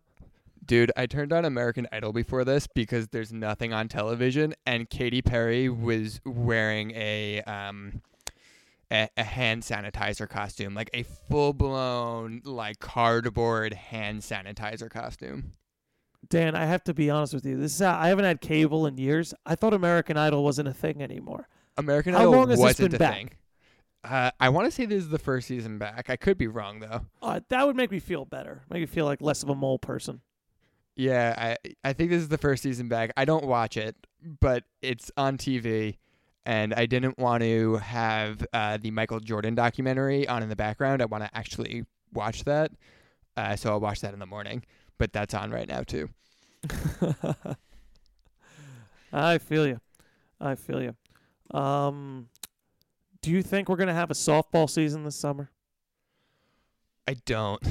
Dude, I turned on American Idol before this because there's nothing on television, and Katy Perry was wearing a hand sanitizer costume, like a full-blown, like, cardboard hand sanitizer costume. Dan, I have to be honest with you. I haven't had cable in years. I thought American Idol wasn't a thing anymore. American Idol wasn't a thing. How long has this been back? I want to say this is the first season back. I could be wrong, though. That would make me feel better. Make me feel like less of a mole person. Yeah, I think this is the first season back. I don't watch it, but it's on TV. And I didn't want to have the Michael Jordan documentary on in the background. I want to actually watch that. So I'll watch that in the morning. But that's on right now, too. I feel you. Do you think we're going to have a softball season this summer? I don't.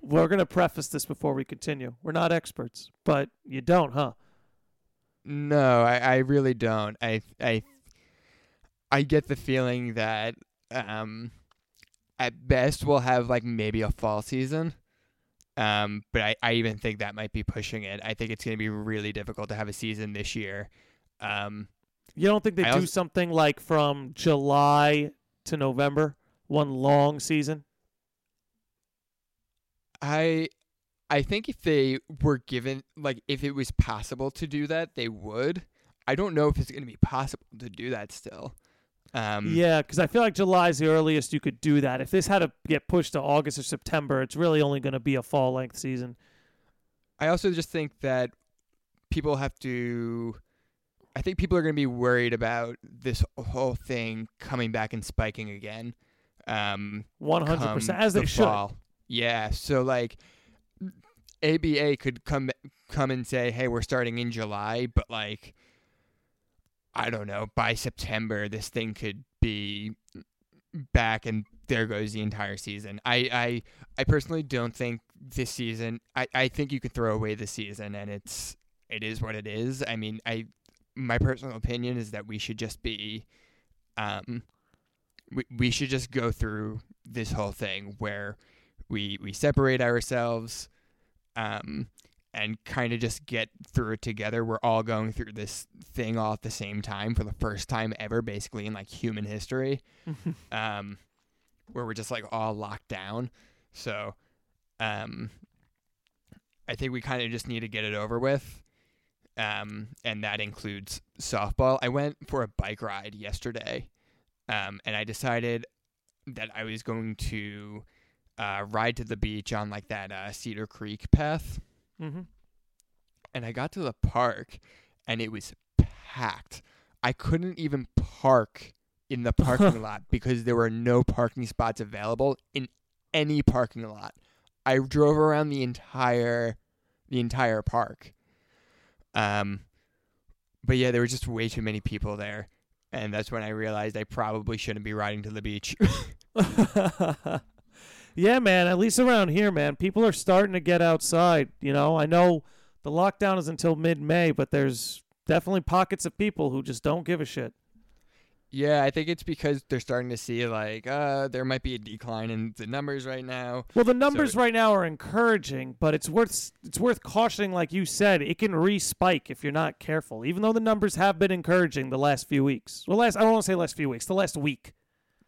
We're going to preface this before we continue. We're not experts. But you don't, huh? No, I really don't. I get the feeling that at best we'll have like maybe a fall season, but I even think that might be pushing it. I think it's going to be really difficult to have a season this year. You don't think they do something like from July to November, one long season? I think if they were given, like if it was possible to do that, they would. I don't know if it's going to be possible to do that still. Yeah, because I feel like July is the earliest you could do that. If this had to get pushed to August or September, it's really only going to be a fall-length season. I also just think that people have to I think people are going to be worried about this whole thing coming back and spiking again. 100%, as they should. Yeah, so like ABA could come and say, hey, we're starting in July, but like, I don't know, by September, this thing could be back and there goes the entire season. I personally don't think this season, I think you could throw away the season and it is what it is. I mean, my personal opinion is that we should just be, we should just go through this whole thing where we separate ourselves, and kind of just get through it together. We're all going through this thing all at the same time for the first time ever, basically in like human history, where we're just like all locked down. So, I think we kind of just need to get it over with. And that includes softball. I went for a bike ride yesterday. And I decided that I was going to ride to the beach on like that Cedar Creek path. Mm-hmm. And I got to the park and it was packed. I couldn't even park in the parking lot because there were no parking spots available in any parking lot. I drove around the entire park. But yeah, there were just way too many people there. And that's when I realized I probably shouldn't be riding to the beach. Yeah, man. At least around here, man, people are starting to get outside. You know, I know the lockdown is until mid-May, but there's definitely pockets of people who just don't give a shit. Yeah, I think it's because they're starting to see, like, there might be a decline in the numbers right now. Well, the numbers right now are encouraging, but it's worth cautioning, like you said. It can re-spike if you're not careful, even though the numbers have been encouraging the last few weeks. Well, I don't want to say last few weeks, the last week.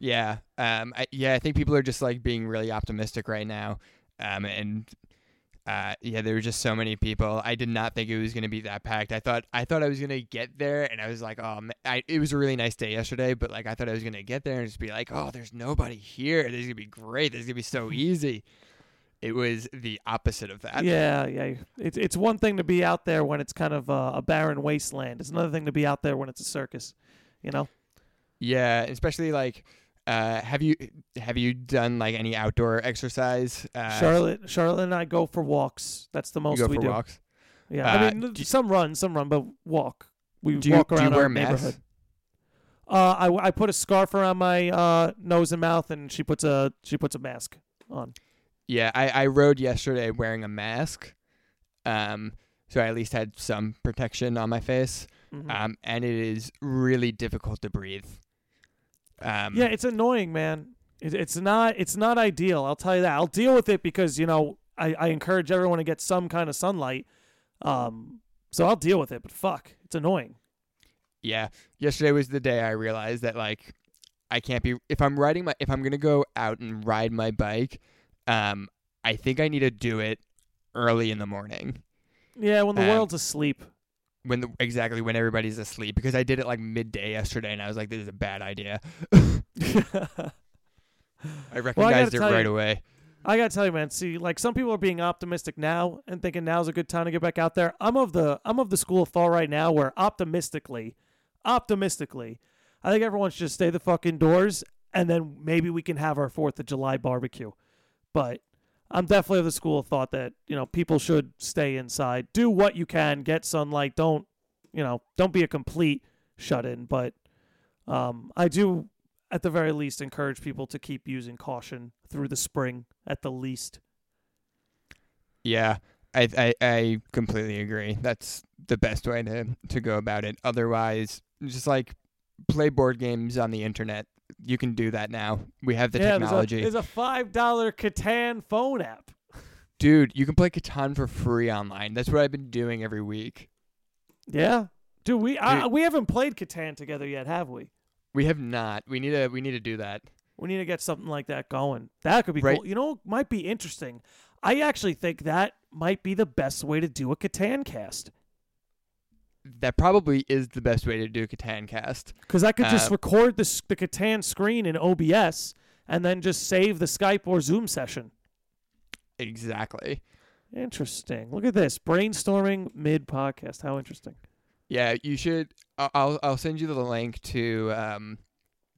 Yeah. I think people are just, like, being really optimistic right now. Yeah, there were just so many people. I did not think it was going to be that packed. I thought I was going to get there, and I was like, oh, man. It was a really nice day yesterday, but like I thought I was going to get there and just be like, oh, there's nobody here. This is going to be great. This is going to be so easy. It was the opposite of that. Yeah. It's one thing to be out there when it's kind of a barren wasteland. It's another thing to be out there when it's a circus, you know? Yeah, especially like... have you done like any outdoor exercise? Charlotte and I go for walks. That's the most we do. Walks? Yeah, I mean some run, but walk. We walk around our neighborhood. I put a scarf around my nose and mouth, and she puts a mask on. Yeah, I rode yesterday wearing a mask, so I at least had some protection on my face. Mm-hmm. And it is really difficult to breathe. Yeah, it's annoying, man. It's not ideal. I'll tell you that. I'll deal with it because, you know, I encourage everyone to get some kind of sunlight. So I'll deal with it, but fuck, it's annoying. Yeah. Yesterday was the day I realized that, like, I can't be, if I'm going to go out and ride my bike, I think I need to do it early in the morning. Yeah. When the world's asleep. When everybody's asleep, because I did it like midday yesterday and I was like, this is a bad idea. I recognized it right away. I got to tell you, man, see, like, some people are being optimistic now and thinking now's a good time to get back out there. I'm of the school of thought right now where optimistically, I think everyone should just stay the fuck indoors and then maybe we can have our 4th of July barbecue. But I'm definitely of the school of thought that, you know, people should stay inside, do what you can, get sunlight, don't be a complete shut-in, but I do, at the very least, encourage people to keep using caution through the spring, at the least. Yeah, I completely agree. That's the best way to go about it. Otherwise, just like play board games on the internet. You can do that now. We have the technology. There's a $5 Catan phone app. Dude, you can play Catan for free online. That's what I've been doing every week. Yeah. Dude, we haven't played Catan together yet, have we? We have not. We need to do that. We need to get something like that going. That could be cool. You know what might be interesting? I actually think that might be the best way to do a Catan cast. That probably is the best way to do Catan cast. Because I could just record the Catan screen in OBS and then just save the Skype or Zoom session. Exactly. Interesting. Look at this. Brainstorming mid-podcast. How interesting. Yeah, you should. I'll send you the link to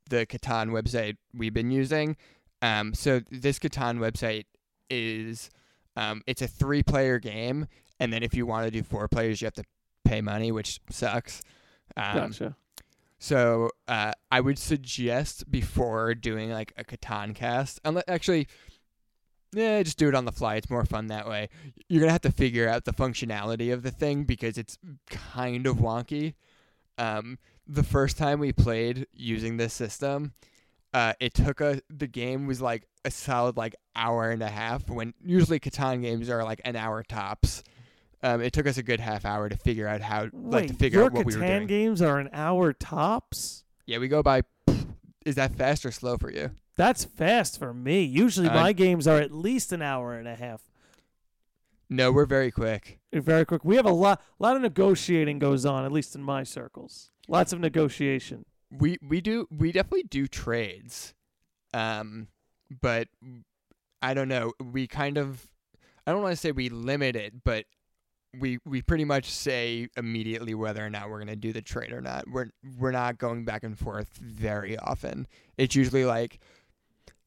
the Catan website we've been using. So this Catan website is it's a 3-player game, and then if you want to do 4 players, you have to pay money, which sucks. Gotcha. So I would suggest before doing like a Catan cast, just do it on the fly. It's more fun that way. You're going to have to figure out the functionality of the thing because it's kind of wonky. The first time we played using this system, it took the game was like a solid like hour and a half, when usually Catan games are like an hour tops. It took us a good half hour to figure out what we were doing. Catan games are an hour tops? Yeah, we go by. Is that fast or slow for you? That's fast for me. Usually my games are at least an hour and a half. No, we're very quick. We have a lot of negotiating goes on, at least in my circles. Lots of negotiation. We definitely do trades. But I don't know. We kind of, I don't want to say we limit it, but we pretty much say immediately whether or not we're going to do the trade or not. We're not going back and forth very often. It's usually like,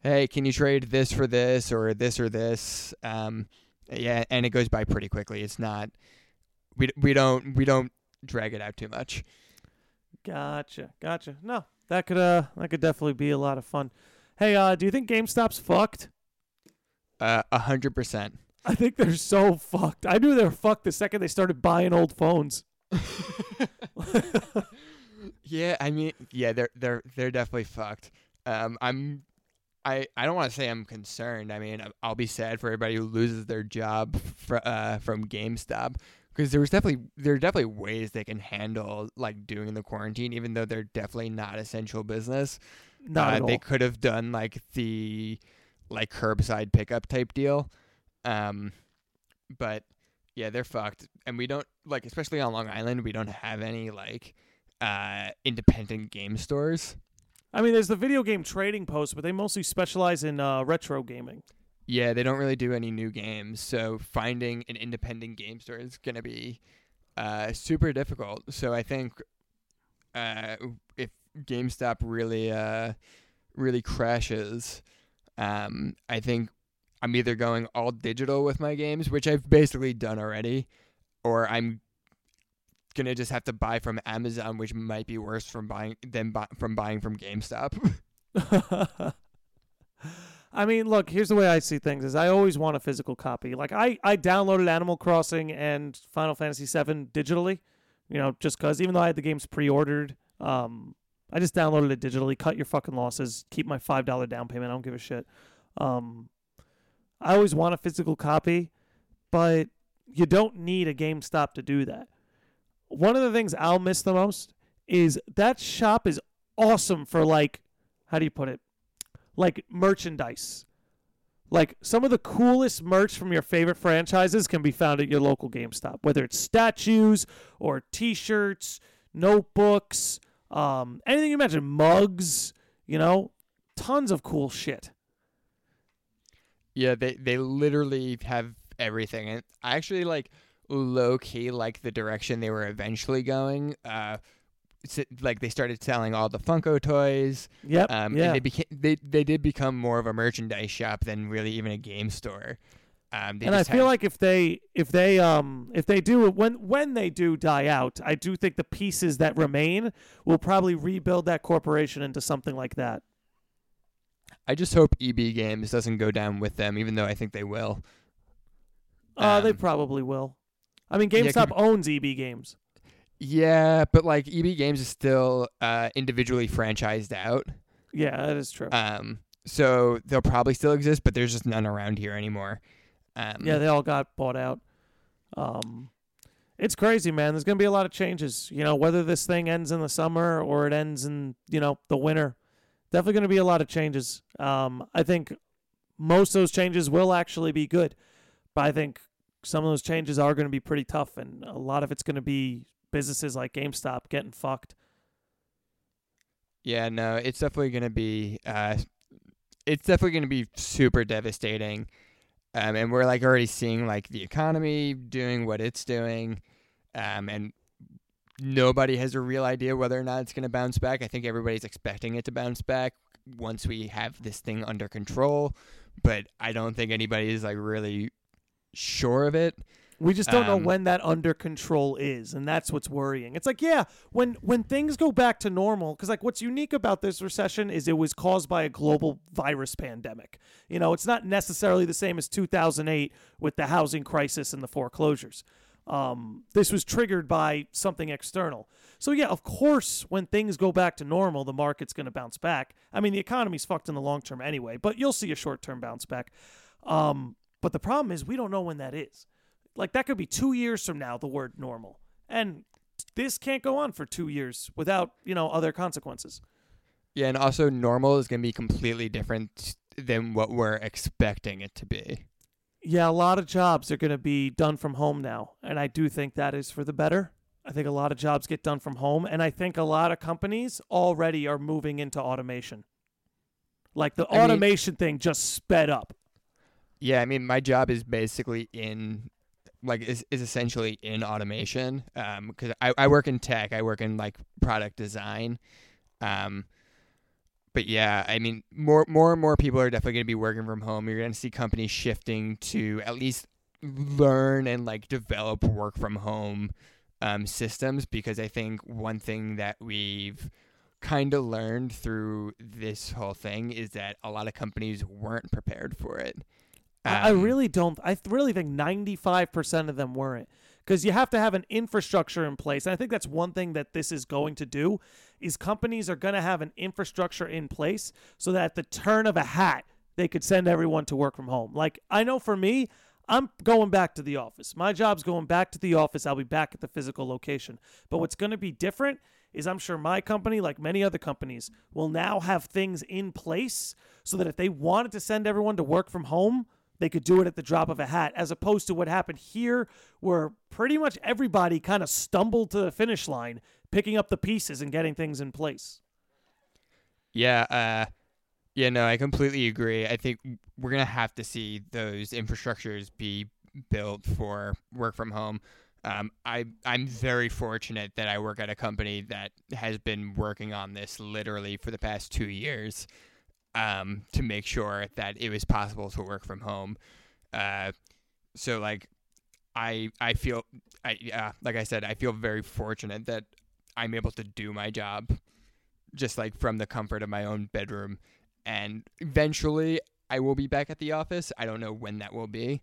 hey, can you trade this for this or this or this? Yeah, and it goes by pretty quickly. It's not we don't drag it out too much. Gotcha. No, that could definitely be a lot of fun. Hey, do you think GameStop's fucked? 100%. I think they're so fucked. I knew they were fucked the second they started buying old phones. Yeah, I mean, yeah, they're definitely fucked. I don't want to say I'm concerned. I mean, I'll be sad for everybody who loses their job from GameStop, because there are definitely ways they can handle like doing the quarantine, even though they're definitely not essential business. Not at all. They could have done like the curbside pickup type deal. But yeah, they're fucked, and we don't especially on Long Island, we don't have any independent game stores. I mean, there's the video game trading post, but they mostly specialize in retro gaming. Yeah, they don't really do any new games, so finding an independent game store is going to be super difficult. So I think if GameStop really crashes, I think I'm either going all digital with my games, which I've basically done already, or I'm going to just have to buy from Amazon, which might be worse than buying from GameStop. I mean, look, here's the way I see things is I always want a physical copy. Like I downloaded Animal Crossing and Final Fantasy VII digitally, just because even though I had the games pre-ordered, I just downloaded it digitally. Cut your fucking losses. Keep my $5 down payment. I don't give a shit. I always want a physical copy, but you don't need a GameStop to do that. One of the things I'll miss the most is that shop is awesome for how do you put it? Like merchandise. Like some of the coolest merch from your favorite franchises can be found at your local GameStop, whether it's statues or T-shirts, notebooks, anything you imagine, mugs, tons of cool shit. Yeah, they literally have everything. And I actually low-key the direction they were eventually going. They started selling all the Funko toys. Yep. Yeah. And they did become more of a merchandise shop than really even a game store. If they do, when they do die out, I do think the pieces that remain will probably rebuild that corporation into something like that. I just hope EB Games doesn't go down with them, even though I think they will. They probably will. I mean, GameStop owns EB Games. Yeah, but EB Games is still individually franchised out. Yeah, that is true. So they'll probably still exist, but there's just none around here anymore. Yeah, they all got bought out. It's crazy, man. There's going to be a lot of changes. Whether this thing ends in the summer or it ends in the winter. Definitely going to be a lot of changes. I think most of those changes will actually be good, but I think some of those changes are going to be pretty tough, and a lot of it's going to be businesses like GameStop getting fucked. Yeah, no, it's definitely going to be super devastating, and we're already seeing the economy doing what it's doing, and nobody has a real idea whether or not it's going to bounce back. I think everybody's expecting it to bounce back once we have this thing under control, but I don't think anybody is like really sure of it. We just don't know when that under control is, and that's what's worrying. It's like, yeah, when things go back to normal, because like what's unique about this recession is it was caused by a global virus pandemic. You know, it's not necessarily the same as 2008 with the housing crisis and the foreclosures. This was triggered by something external. So yeah, of course, when things go back to normal, the market's going to bounce back. I mean, the economy's fucked in the long term anyway, but you'll see a short-term bounce back. But the problem is we don't know when that is. Like, that could be 2 years from now, the word normal. And this can't go on for 2 years without, you know, other consequences. Yeah, and also normal is going to be completely different than what we're expecting it to be. Yeah, a lot of jobs are going to be done from home now. And I do think that is for the better. I think a lot of jobs get done from home. And I think a lot of companies already are moving into automation. Like, the automation thing just sped up. Yeah, I mean, my job is basically in... like is essentially in automation, because I work in tech. I work in like product design, but yeah, I mean more and more people are definitely going to be working from home. You're going to see companies shifting to at least learn and like develop work from home systems, because I think one thing that we've kind of learned through this whole thing is that a lot of companies weren't prepared for it. I really don't. I really think 95% of them weren't, because you have to have an infrastructure in place. And I think that's one thing that this is going to do is companies are going to have an infrastructure in place so that at the turn of a hat, they could send everyone to work from home. Like, I know for me, I'm going back to the office. My job's going back to the office. I'll be back at the physical location. But what's going to be different is I'm sure my company, like many other companies, will now have things in place so that if they wanted to send everyone to work from home, they could do it at the drop of a hat, as opposed to what happened here, where pretty much everybody kind of stumbled to the finish line, picking up the pieces and getting things in place. Yeah, no, I completely agree. I think we're going to have to see those infrastructures be built for work from home. I'm very fortunate that I work at a company that has been working on this literally for the past 2 years. To make sure that it was possible to work from home. So like, I feel, like I said, I feel very fortunate that I'm able to do my job just like from the comfort of my own bedroom. And eventually I will be back at the office. I don't know when that will be.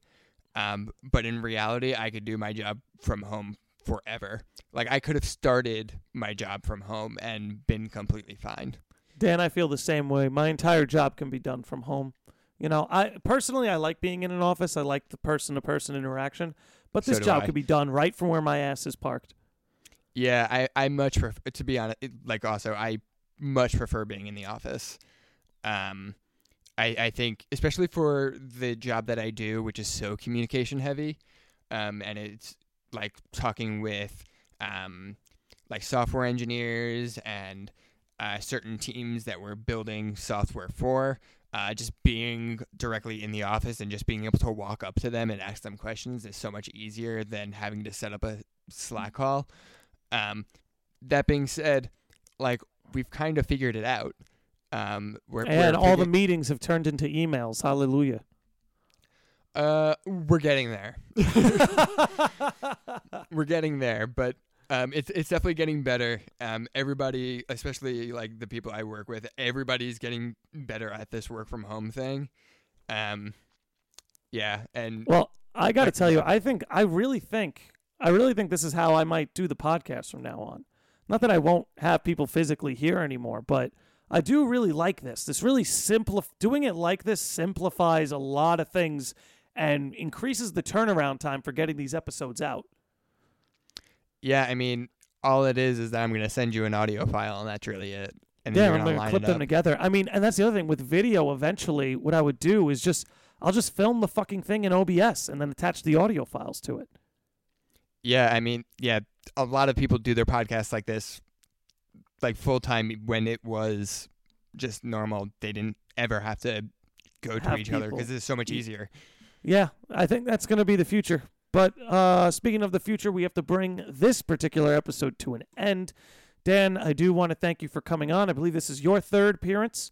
But in reality, I could do my job from home forever. Like, I could have started my job from home and been completely fine. Dan, I feel the same way. My entire job can be done from home. You know, I like being in an office. I like the person-to-person interaction. But this job could be done right from where my ass is parked. Yeah, I much prefer, to be honest, I much prefer being in the office. I think, especially for the job that I do, which is so communication-heavy, and it's like talking with like software engineers and... certain teams that we're building software for, just being directly in the office and just being able to walk up to them and ask them questions is so much easier than having to set up a Slack call. That being said, like, we've kind of figured it out. All the meetings have turned into emails. Hallelujah. We're getting there. We're getting there, but it's definitely getting better. Everybody, especially like the people I work with, everybody's getting better at this work from home thing. Yeah. And well, I got to tell you, I really think this is how I might do the podcast from now on. Not that I won't have people physically here anymore, but I do really like this. This really doing it like this simplifies a lot of things and increases the turnaround time for getting these episodes out. Yeah, I mean, all it is that I'm going to send you an audio file, and that's really it. And yeah, I'm going to clip them together. I mean, and that's the other thing. With video, eventually, what I would do is I'll just film the fucking thing in OBS and then attach the audio files to it. Yeah, I mean, yeah, a lot of people do their podcasts like this, like full-time when it was just normal. They didn't ever have to go to each other because it's so much easier. Yeah, I think that's going to be the future. But speaking of the future, we have to bring this particular episode to an end. Dan, I do want to thank you for coming on. I believe this is your third appearance.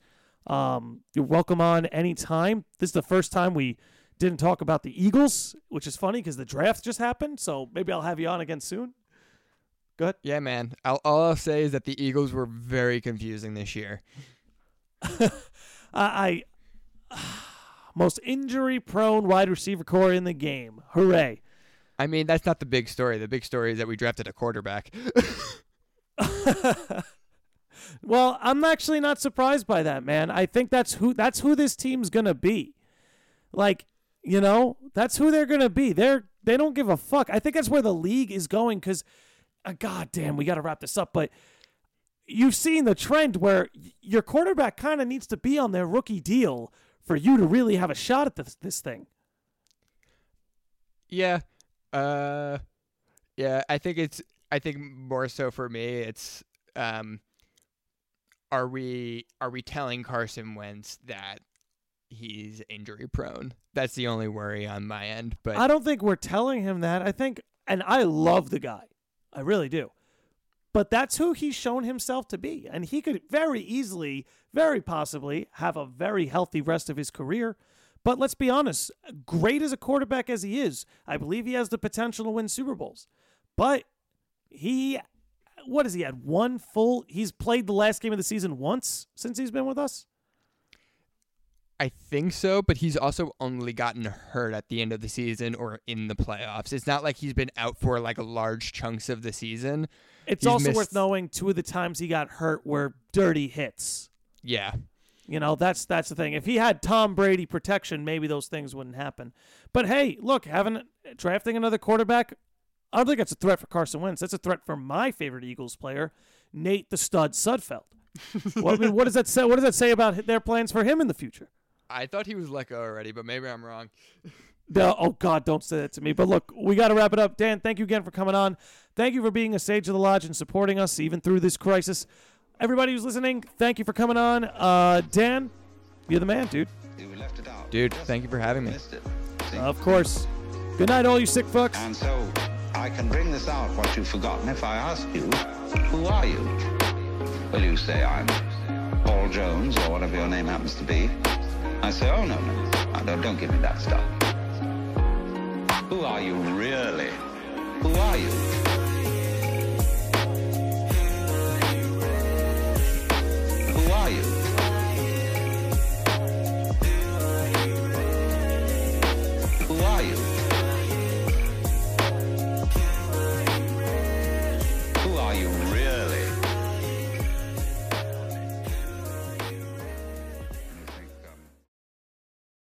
You're welcome on anytime. This is the first time we didn't talk about the Eagles, which is funny because the draft just happened. So maybe I'll have you on again soon. Go ahead. Yeah, man. All I'll say is that the Eagles were very confusing this year. Most injury-prone wide receiver core in the game. Hooray. I mean, that's not the big story. The big story is that we drafted a quarterback. Well, I'm actually not surprised by that, man. I think that's who this team's going to be. Like, you know, that's who they're going to be. They don't give a fuck. I think that's where the league is going because, God damn, we got to wrap this up. But you've seen the trend where your quarterback kind of needs to be on their rookie deal for you to really have a shot at this thing. Yeah. I think more so for me, it's are we telling Carson Wentz that he's injury prone? That's the only worry on my end, but I don't think we're telling him that. And I love the guy. I really do. But that's who he's shown himself to be. And he could very easily, very possibly, have a very healthy rest of his career. But let's be honest, great as a quarterback as he is, I believe he has the potential to win Super Bowls. But he's played the last game of the season once since he's been with us? I think so, but he's also only gotten hurt at the end of the season or in the playoffs. It's not like he's been out for like large chunks of the season. It's also worth knowing 2 of the times he got hurt were dirty hits. Yeah. You know, that's the thing. If he had Tom Brady protection, maybe those things wouldn't happen. But hey, look, drafting another quarterback, I don't think that's a threat for Carson Wentz. That's a threat for my favorite Eagles player, Nate the Stud Sudfeld. What does that say? What does that say about their plans for him in the future? I thought he was let go already, but maybe I'm wrong. No, oh, God, don't say that to me. But look, we got to wrap it up. Dan, thank you again for coming on. Thank you for being a Sage of the Lodge and supporting us even through this crisis. Everybody who's listening, thank you for coming on. Dan, you're the man, dude. Dude, thank you for having me. Of course. Good night, all you sick fucks. And so I can bring this out, what you've forgotten. If I ask you, who are you? Will you say I'm Paul Jones or whatever your name happens to be? I say, oh, no, don't give me that stuff. Who are you really? Who are you? Who are you?